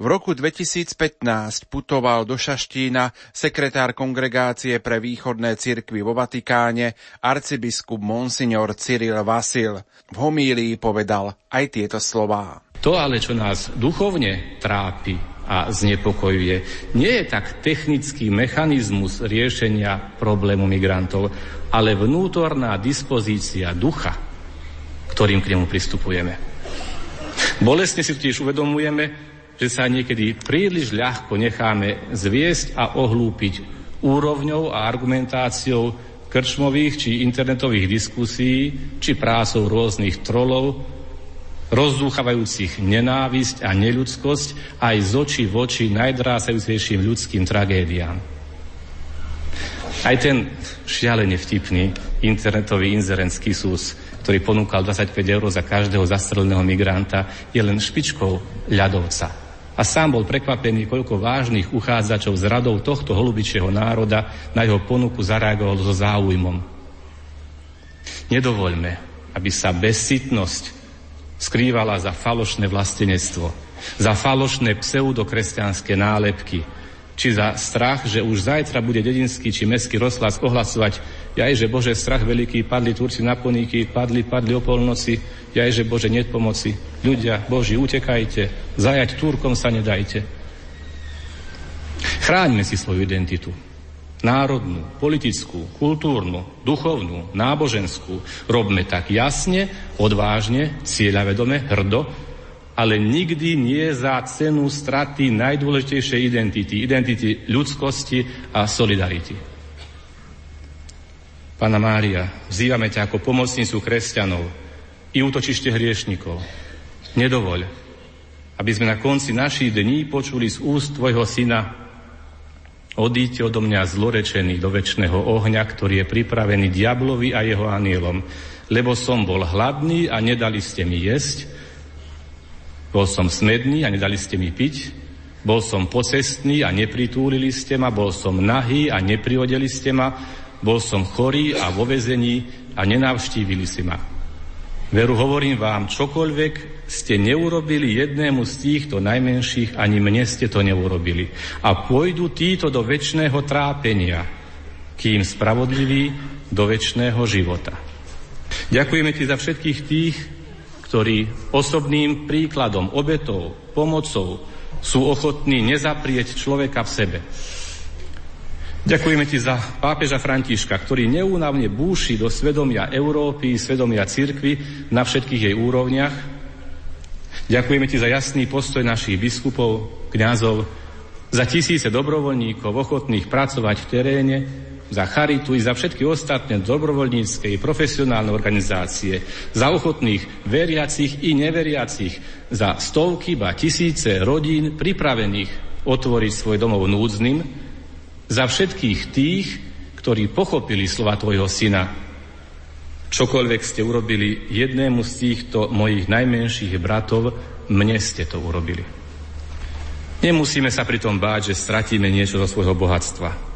V roku 2015 putoval do Šaštína sekretár Kongregácie pre východné cirkvi vo Vatikáne arcibiskup monsignor Cyril Vasil. V homílii povedal aj tieto slová. To ale, čo nás duchovne trápi a znepokojuje, nie je tak technický mechanizmus riešenia problému migrantov, ale vnútorná dispozícia ducha, ktorým k nemu pristupujeme. Bolestne si tiež uvedomujeme, že sa niekedy príliš ľahko necháme zviesť a ohlúpiť úrovňou a argumentáciou krčmových či internetových diskusí, či prácou rôznych trolov, rozdúchavajúcich nenávisť a neľudskosť aj z očí v oči najdrásajúcejším ľudským tragédiám. Aj ten šialene vtipný internetový inzerentský sús, ktorý ponúkal 25 € za každého zastreleného migranta, je len špičkou ľadovca. A sám bol prekvapený, koľko vážnych uchádzačov z radov tohto holubičieho národa na jeho ponuku zareagoval so záujmom. Nedovoľme, aby sa bezcitnosť skrývala za falošné vlastenectvo, za falošné pseudokresťanské nálepky, či za strach, že už zajtra bude dedinský či mestský rozhlas ohlasovať jajže Bože, strach veľký, padli Turci na poníky, padli o polnoci, jajže Bože, niet pomoci, ľudia, Boží, utekajte, zajať Turkom sa nedajte. Chráňme si svoju identitu. Národnú, politickú, kultúrnu, duchovnú, náboženskú. Robme tak jasne, odvážne, cieľavedome, hrdo, ale nikdy nie za cenu straty najdôležitejšej identity ľudskosti a solidarity. Panna Mária, vzývame ťa ako pomocnicu kresťanov i útočište hriešnikov. Nedovoľ, aby sme na konci našich dní počuli z úst tvojho syna: Odíďte odo mňa zlorečený do večného ohňa, ktorý je pripravený diablovi a jeho anielom, lebo som bol hladný a nedali ste mi jesť, bol som smedný a nedali ste mi piť, bol som pocestný a nepritúlili ste ma, bol som nahý a nepriodeli ste ma, bol som chorý a vo väzení a nenavštívili ste ma. Veru hovorím vám, čokoľvek ste neurobili jednému z týchto najmenších, ani mne ste to neurobili. A pôjdu títo do večného trápenia, kým spravodliví do večného života. Ďakujeme ti za všetkých tých, ktorí osobným príkladom, obetou, pomocou sú ochotní nezaprieť človeka v sebe. Ďakujeme ti za pápeža Františka, ktorý neúnavne búši do svedomia Európy, svedomia cirkvi na všetkých jej úrovniach. Ďakujeme ti za jasný postoj našich biskupov, kňazov, za tisíce dobrovoľníkov ochotných pracovať v teréne, za charitu i za všetky ostatné dobrovoľnícke i profesionálne organizácie, za ochotných veriacich i neveriacich, za stovky ba tisíce rodín pripravených otvoriť svoj domov núdznym, za všetkých tých, ktorí pochopili slova tvojho syna: Čokoľvek ste urobili jednému z týchto mojich najmenších bratov, mne ste to urobili. Nemusíme sa pritom báť, že stratíme niečo zo svojho bohatstva.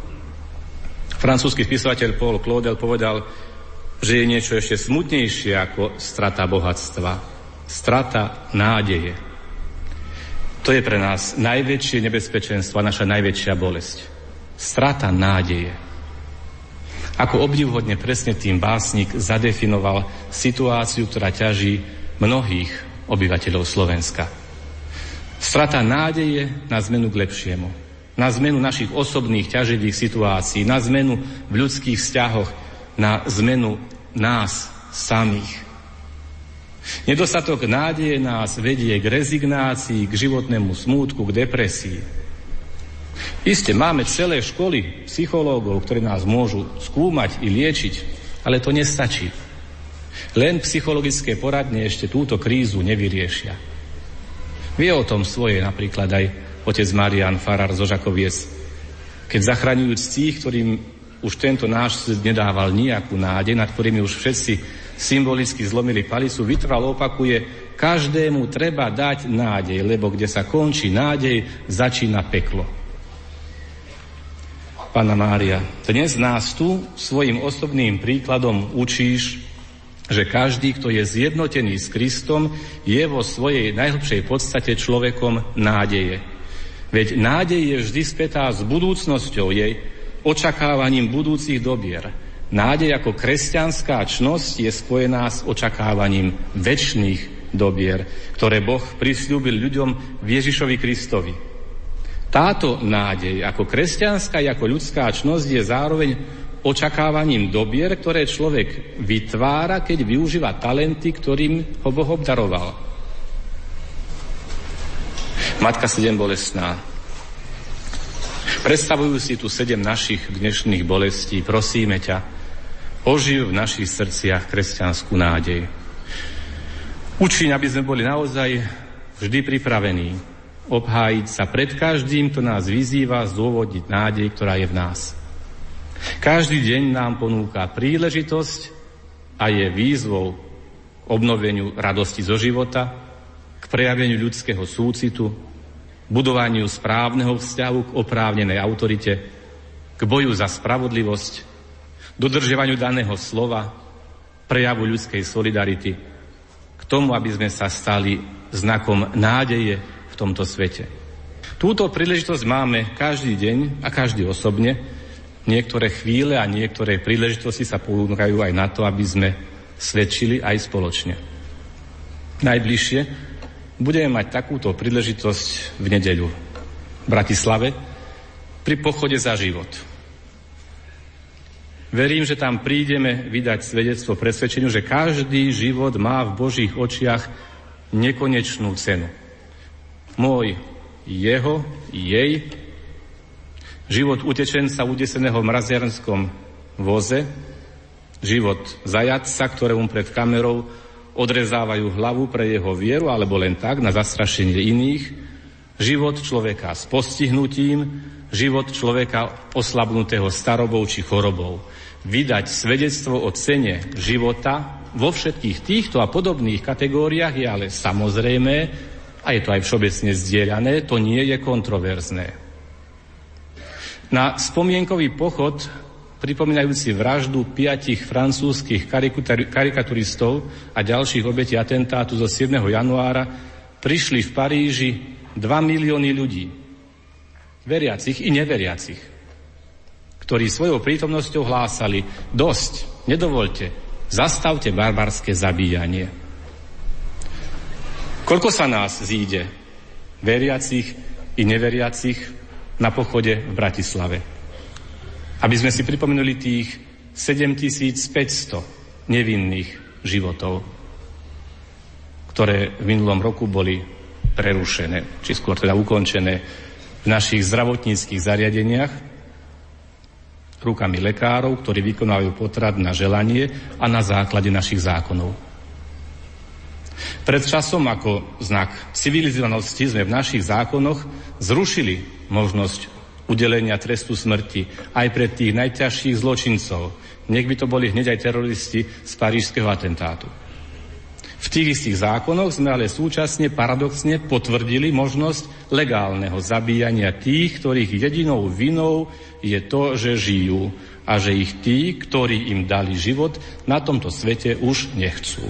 Francúzsky spisovateľ Paul Claudel povedal, že je niečo ešte smutnejšie ako strata bohatstva. Strata nádeje. To je pre nás najväčšie nebezpečenstvo a naša najväčšia bolesť. Strata nádeje. Ako obdivuhodne presne tým básnik zadefinoval situáciu, ktorá ťaží mnohých obyvateľov Slovenska. Strata nádeje na zmenu k lepšiemu. Na zmenu našich osobných ťaživých situácií, na zmenu v ľudských vzťahoch, na zmenu nás samých. Nedostatok nádeje nás vedie k rezignácii, k životnému smútku, k depresii. Isté, máme celé školy psychológov, ktorí nás môžu skúmať i liečiť, ale to nestačí. Len psychologické poradne ešte túto krízu nevyriešia. Vie o tom svoje napríklad aj otec Marián, farár zo Žakoviec, keď zachraňujúc tých, ktorým už tento náš svet nedával nejakú nádej, nad ktorými už všetci symbolicky zlomili palicu, vytrvalo opakuje: každému treba dať nádej, lebo kde sa končí nádej, začína peklo. Panna Mária, dnes nás tu svojim osobným príkladom učíš, že každý, kto je zjednotený s Kristom, je vo svojej najhlbšej podstate človekom nádeje. Veď nádej je vždy spätá s budúcnosťou, jej očakávaním budúcich dobier. Nádej ako kresťanská čnosť je spojená s očakávaním večných dobier, ktoré Boh prisľúbil ľuďom v Ježišovi Kristovi. Táto nádej ako kresťanská i ako ľudská čnosť je zároveň očakávaním dobier, ktoré človek vytvára, keď využíva talenty, ktorým ho Boh obdaroval. Matka sedembolestná. Predstavujú si tu 7 našich dnešných bolestí. Prosíme ťa, oživ v našich srdciach kresťanskú nádej. Učiň, aby sme boli naozaj vždy pripravení obhájiť sa pred každým, kto nás vyzýva zdôvodniť nádej, ktorá je v nás. Každý deň nám ponúka príležitosť a je výzvou k obnoveniu radosti zo života, k prejaveniu ľudského súcitu, budovaniu správneho vzťahu k oprávnenej autorite, k boju za spravodlivosť, dodržiavaniu daného slova, prejavu ľudskej solidarity, k tomu, aby sme sa stali znakom nádeje v tomto svete. Túto príležitosť máme každý deň a každý osobne. Niektoré chvíle a niektoré príležitosti sa ponúkajú aj na to, aby sme svedčili aj spoločne. Najbližšie budeme mať takúto príležitosť v nedeľu v Bratislave pri pochode za život. Verím, že tam prídeme vydať svedectvo presvedčeniu, že každý život má v Božích očiach nekonečnú cenu. Môj, jeho, jej, život utečenca udeseného v mraziarskom voze, život zajatca, ktorému pred kamerou odrezávajú hlavu pre jeho vieru, alebo len tak, na zastrašenie iných, život človeka s postihnutím, život človeka oslabnutého starobou či chorobou. Vydať svedectvo o cene života vo všetkých týchto a podobných kategóriách je ale samozrejme, a je to aj všeobecne zdieľané, to nie je kontroverzné. Na spomienkový pochod, pripomínajúci vraždu 5 francúzskych karikaturistov a ďalších obetí atentátu zo 7. januára, prišli v Paríži 2 milióny ľudí, veriacich i neveriacich, ktorí svojou prítomnosťou hlásali: dosť, nedovoľte, zastavte barbarské zabíjanie. Koľko sa nás zíde, veriacich i neveriacich, na pochode v Bratislave? Aby sme si pripomenuli tých 7500 nevinných životov, ktoré v minulom roku boli prerušené, či skôr teda ukončené v našich zdravotníckych zariadeniach rukami lekárov, ktorí vykonávajú potrat na želanie a na základe našich zákonov. Pred časom ako znak civilizovanosti sme v našich zákonoch zrušili možnosť udelenia trestu smrti aj pre tých najťažších zločincov. Nech by to boli hneď aj teroristi z parížskeho atentátu. V tých istých zákonoch sme ale súčasne paradoxne potvrdili možnosť legálneho zabíjania tých, ktorých jedinou vinou je to, že žijú a že ich tí, ktorí im dali život, na tomto svete už nechcú.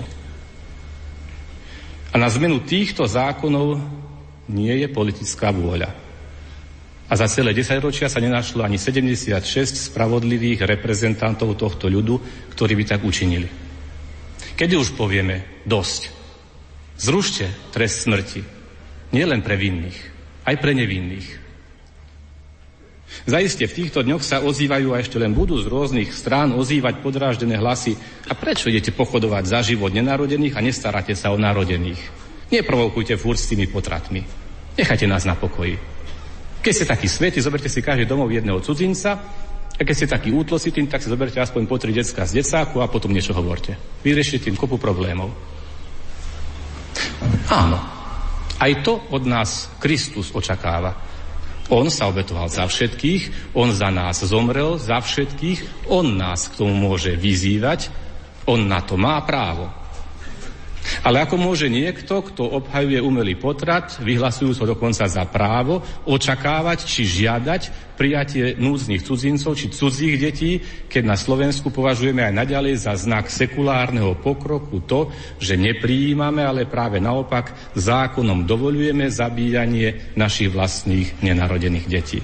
A na zmenu týchto zákonov nie je politická vôľa. A za celé 10 ročia sa nenašlo ani 76 spravodlivých reprezentantov tohto ľudu, ktorí by tak učinili. Kedy už povieme dosť? Zrušte trest smrti. Nie len pre vinných, aj pre nevinných. Zaiste v týchto dňoch sa ozývajú, a ešte len budú z rôznych strán ozývať podráždené hlasy: a prečo idete pochodovať za život nenarodených a nestaráte sa o narodených? Neprovokujte furt s tými potratmi. Nechajte nás na pokoji. Keď ste takí svätí, zoberte si každý domov jedného cudzinca, a keď ste takí útlositým, tak si zoberte aspoň po 3 decká z decáku a potom niečo hovorte. Vyriešite tým kopu problémov. Áno, aj to od nás Kristus očakáva. On sa obetoval za všetkých, on za nás zomrel za všetkých, on nás k tomu môže vyzývať, on na to má právo. Ale ako môže niekto, kto obhajuje umelý potrat, vyhlasujúc ho dokonca za právo, očakávať či žiadať prijatie núdznych cudzincov či cudzích detí, keď na Slovensku považujeme aj naďalej za znak sekulárneho pokroku to, že neprijímame, ale práve naopak zákonom dovoľujeme zabíjanie našich vlastných nenarodených detí.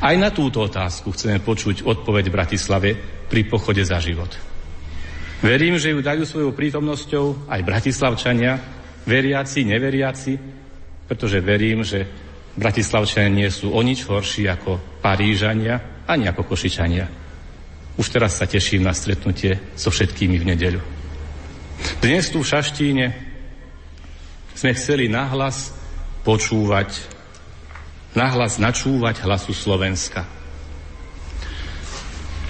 Aj na túto otázku chceme počuť odpoveď v Bratislave pri Pochode za život. Verím, že ju dajú svojou prítomnosťou aj bratislavčania, veriaci, neveriaci, pretože verím, že bratislavčania nie sú o nič horší ako Parížania ani ako Košičania. Už teraz sa teším na stretnutie so všetkými v nedeľu. Dnes tu v Šaštíne sme chceli nahlas počúvať, nahlas načúvať hlasu Slovenska.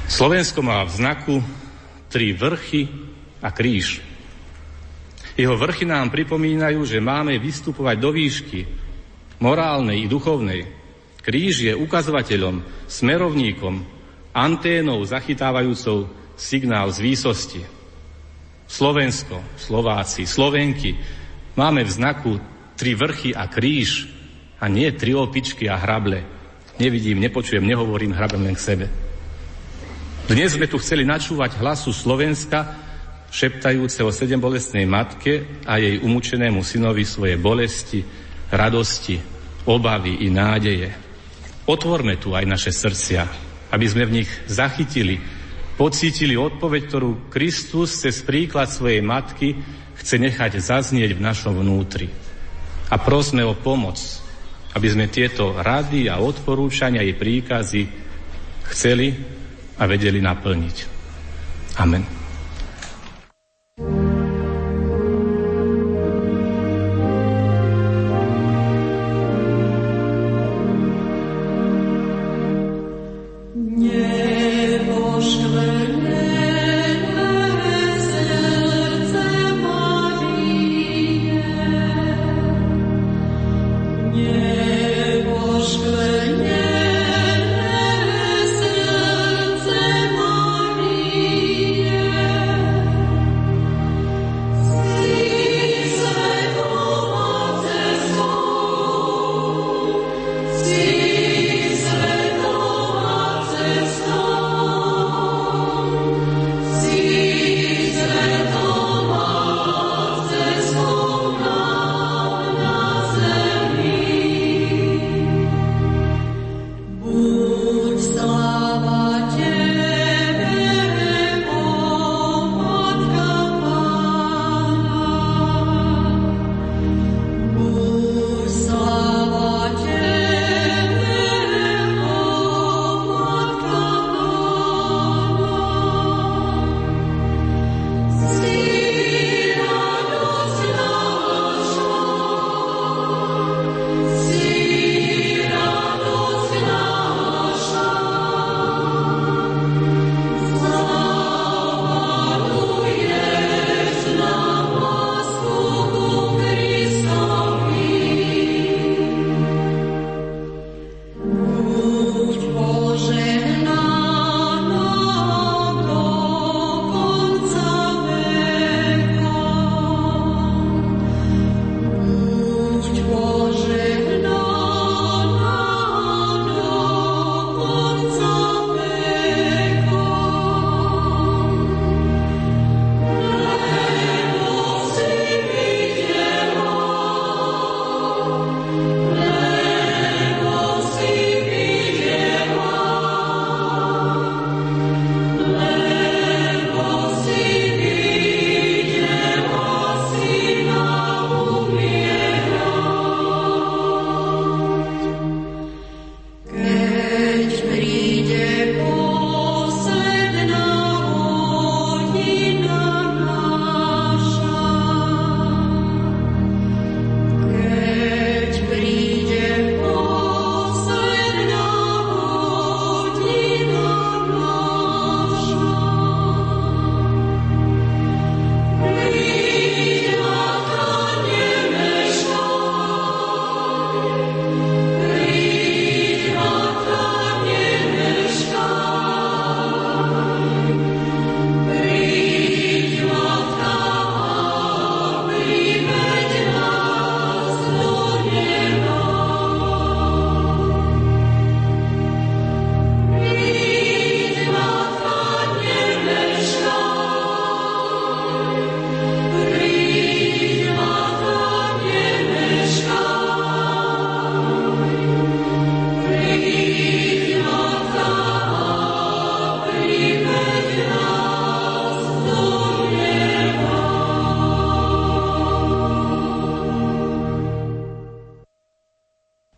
Slovensko má v znaku tri vrchy a kríž. Jeho vrchy nám pripomínajú, že máme vystupovať do výšky, morálnej i duchovnej. Kríž je ukazovateľom, smerovníkom, anténou zachytávajúcou signál z výsosti. Slovensko, Slováci, Slovenky máme v znaku tri vrchy a kríž a nie tri opičky a hrable. Nevidím, nepočujem, nehovorím, hrabem len k sebe. Dnes sme tu chceli načúvať hlasu Slovenska, šeptajúceho sedembolestnej matke a jej umúčenému synovi svoje bolesti, radosti, obavy i nádeje. Otvorme tu aj naše srdcia, aby sme v nich zachytili, pocítili odpoveď, ktorú Kristus cez príklad svojej matky chce nechať zaznieť v našom vnútri. A prosme o pomoc, aby sme tieto rady a odporúčania jej príkazy chceli a vedeli naplniť. Amen.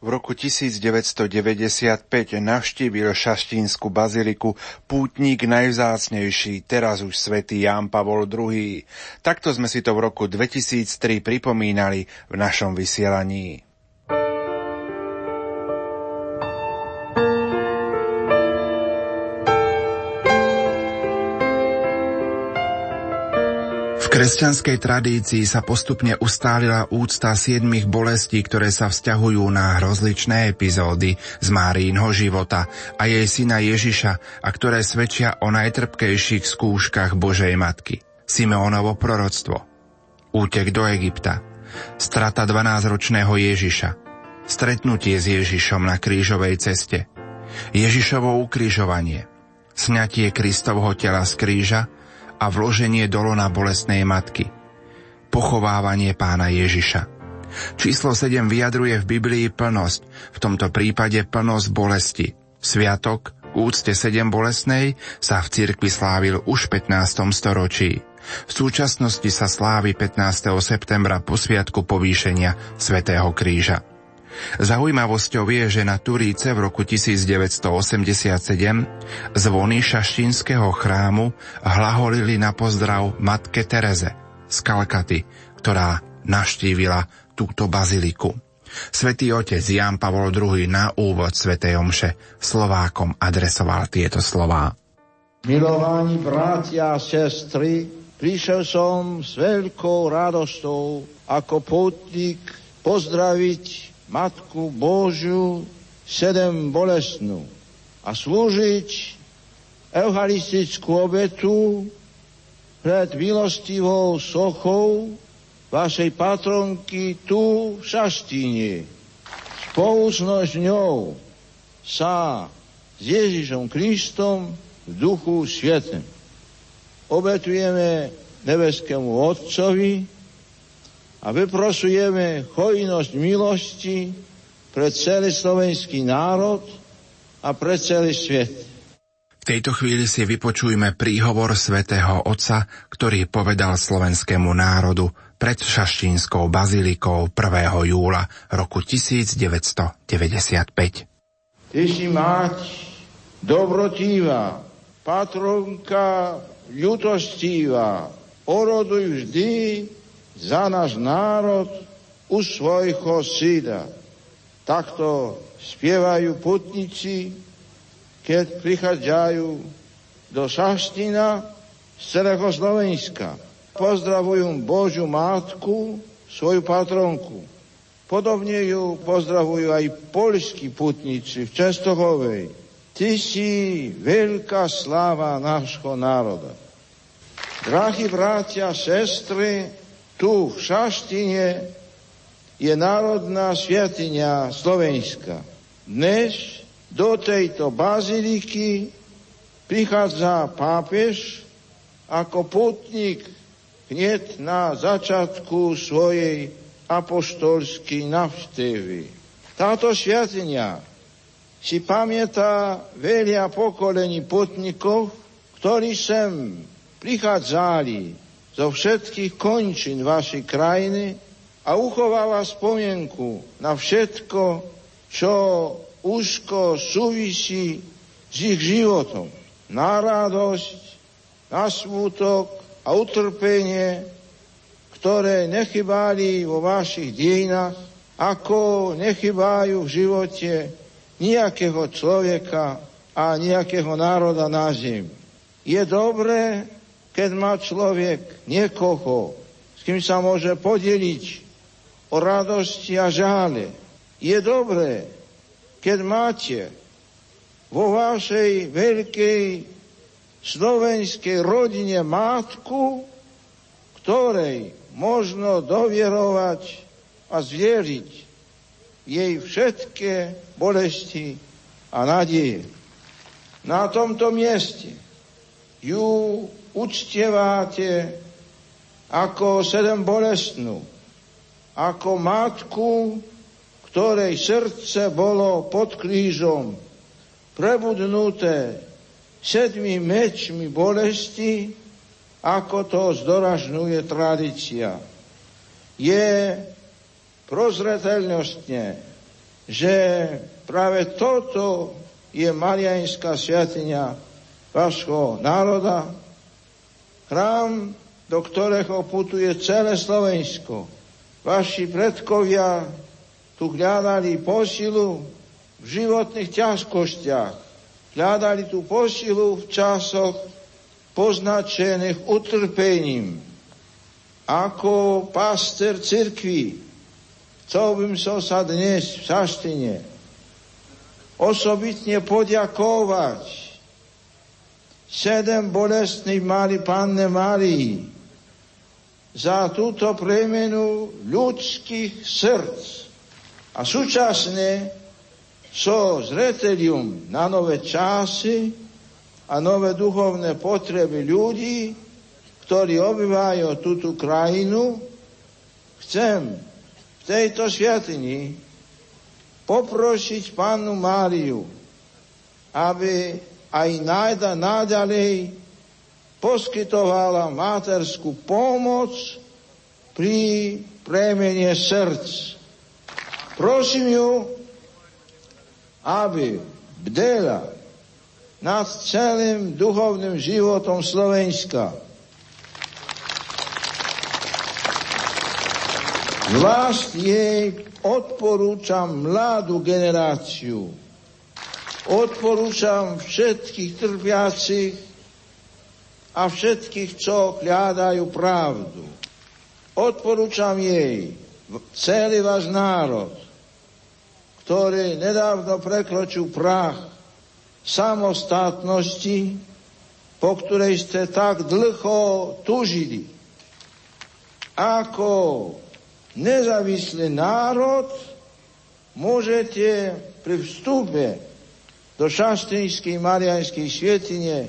V roku 1995 navštívil Šaštínsku baziliku pútnik najvzácnejší, teraz už svätý Ján Pavol II. Takto sme si to v roku 2003 pripomínali v našom vysielaní. V kresťanskej tradícii sa postupne ustálila úcta 7 bolestí, ktoré sa vzťahujú na rozličné epizódy z Máriinho života a jej syna Ježiša a ktoré svedčia o najtrpkejších skúškach Božej matky. Simeonovo proroctvo, útek do Egypta, strata 12-ročného Ježiša, stretnutie s Ježišom na krížovej ceste, Ježišovo ukrižovanie, sňatie Kristovho tela z kríža a vloženie do lona bolestnej matky. Pochovávanie Pána Ježiša. Číslo 7 vyjadruje v Biblii plnosť, v tomto prípade plnosť bolesti. Sviatok k úcte 7 bolestnej sa v cirkvi slávil už v 15. storočí. V súčasnosti sa slávi 15. septembra po sviatku povýšenia Svätého kríža. Zaujímavosťou je, že na Turíce v roku 1987 zvony šaštínskeho chrámu hlaholili na pozdrav matke Tereze z Kalkaty, ktorá navštívila túto baziliku. Svätý otec Ján Pavol II na úvod svätej omše Slovákom adresoval tieto slová. Milovaní bratia a sestry, prišiel som s veľkou radosťou ako pútnik pozdraviť Matku Božiu sedem bolestnú a slúžiť eucharistickú obetu pred milostivou sochou vašej patronky tu v Šaštíne. Spolu s ňou sa s Ježišom Kristom v Duchu Svätom obetujeme nebeskému Otcovi a vyprosujeme hojnosť milosti pre celý slovenský národ a pre celý svet. V tejto chvíli si vypočujme príhovor svätého Otca, ktorý povedal slovenskému národu pred Šaštínskou bazilikou 1. júla roku 1995. Ty si mať dobrotivá, patronka ľutostivá, oroduj vždy za náš národ u svojho syna. Takto spievajú putníci, keď prichádzajú do Šaštína z celého Slovenska. Pozdravujú Božiu matku, svoju patronku. Podobne ju pozdravujú aj poľskí putníci v Čenstochovej. Ty si veľká sláva nášho národa. Drahí bratia, sestry, tu v Šaštíne je národná svätyňa Slovenska. Dnes do tejto baziliky prichádza pápež ako pútnik hneď na začiatku svojej apoštolskej návštevy. Táto svätyňa si pamätá veľa pokolení pútnikov, ktorí sem prichádzali zo všetkých končín vašej krajiny a uchováva spomienku na všetko, čo úzko súvisí s ich životom. Na radosť, na smutok a utrpenie, ktoré nechybali vo vašich dejinách, ako nechybajú v živote nejakého človeka a nejakého národa na zemi. Je dobré, keď má človek niekoho, s kým sa môže podeliť o radosti a žále. Je dobré, keď máte vo vašej veľkej slovenskej rodine matku, ktorej možno dovierovať a zveriť jej všetké bolesti a nádeje. Na tomto mieste ju uctievate ako sedembolestnú, ako matku, ktorej srdce bolo pod krížom prebudnuté 7 mečmi bolesti, ako to zdorazňuje tradícia. Je prozreteľnostne že práve toto je mariánska svätyňa vášho národa, chrám, do ktorého putuje celé Slovensko. Vaši predkovia tu hľadali posilu v životných ťažkostiach, hľadali tú posilu v časoch poznačených utrpením. Ako pastier cirkvi chcel by som sa dnes v Saštine osobitne poďakovať sedem bolestných Márii, Panne Márii, za túto premenu ľudských srdc a súčasne so zreteľom na nové časy a nové duchovné potreby ľudí, ktorí obyvajú túto krajinu. Chcem v tejto svätyni poprosiť Pannu Máriu, aby aj naďalej poskytovala materskú pomoc pri premene srdc. Prosím ju, aby bdela nad celým duchovným životom Slovenska. Vlast jej odporúčam mladú generáciu. Odporúčam všetkých trpiacich a všetkých, čo hľadajú pravdu. Odporúčam jej celý váš národ, ktorý nedávno prekročil prah samostatnosti, po ktorej ste tak dlho tužili. Ako nezávislý národ môžete pri vstupe do Šaštinskej mariánskej svätyne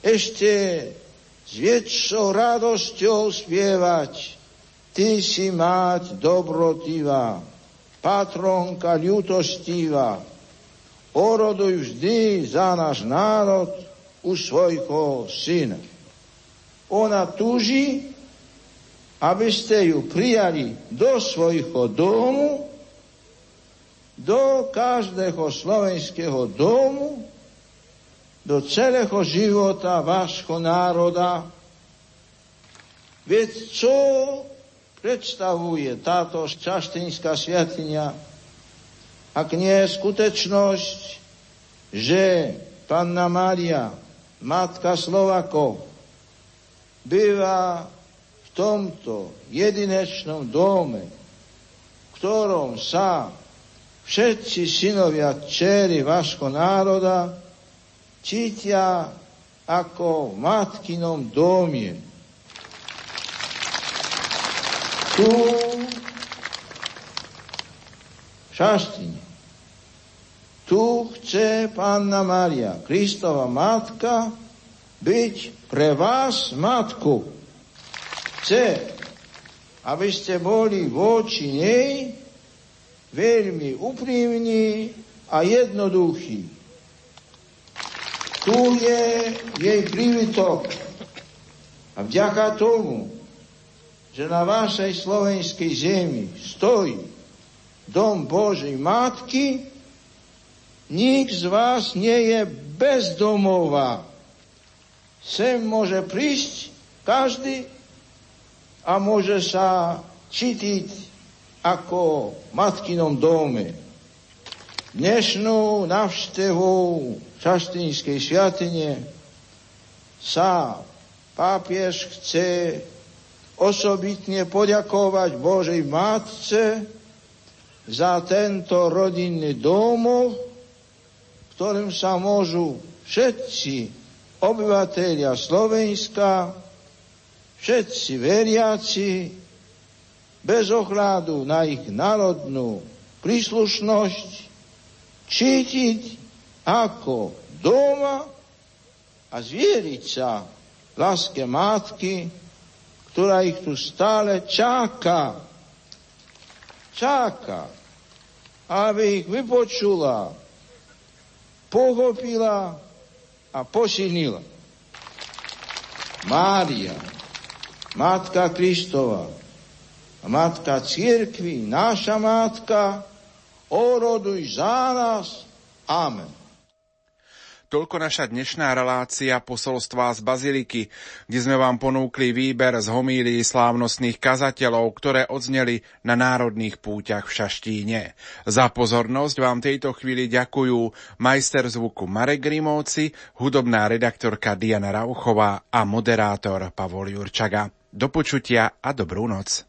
ešte s väčšou radosťou spievať: Ty si mať dobrotivá, patronka ľutostivá, oroduj vždy za náš národ u svojho syna. Ona túži, aby ste ju prijali do svojho domu, do každého slovenského domu, do celého života vášho národa. Veď čo predstavuje táto šaštinská svätyňa, ak nie je skutečnosť, že Panna Mária, matka Slovákov, býva v tomto jedinečnom dome, v ktorom sa všetci synovia dcery vášho národa cítia ako v matkinom domie. Tu v Šaštine. Tu chce Panna Mária, Kristova matka, byť pre vás matkou. Chce, aby ste boli voči nej veľmi úprimní a jednoduchí. Tu je jej prívitok a vďaka tomu, že na vašej slovenskej zemi stojí dom Božej Matky, nik z vás nie je bezdomová. Sem môže prísť každý a môže sa cítiť ako v matkinom dome. Dnešnú návštevou Šaštínskej svätyne sa pápež chce osobitne poďakovať Božej Matce za tento rodinný domov, ktorým sa môžu všetci obyvatelia Slovenska, všetci veriaci, bez ohľadu na ich národnú príslušnosť, cítiť ako doma a zvieriť sa láske matky, ktorá ich tu stále čaká. Čaká, aby ich vypočula, pochopila a posilnila. Mária, matka Kristova, matka cirkvi, naša matka, oroduj záraz. Amen. Toľko naša dnešná relácia Posolstvá z Baziliky, kde sme vám ponúkli výber z homílií slávnostných kazateľov, ktoré odzneli na národných púťach v Šaštíne. Za pozornosť vám tejto chvíli ďakujú majster zvuku Marek Grimovci, hudobná redaktorka Diana Rauchová a moderátor Pavol Jurčaga. Do počutia a dobrú noc.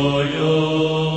Amen.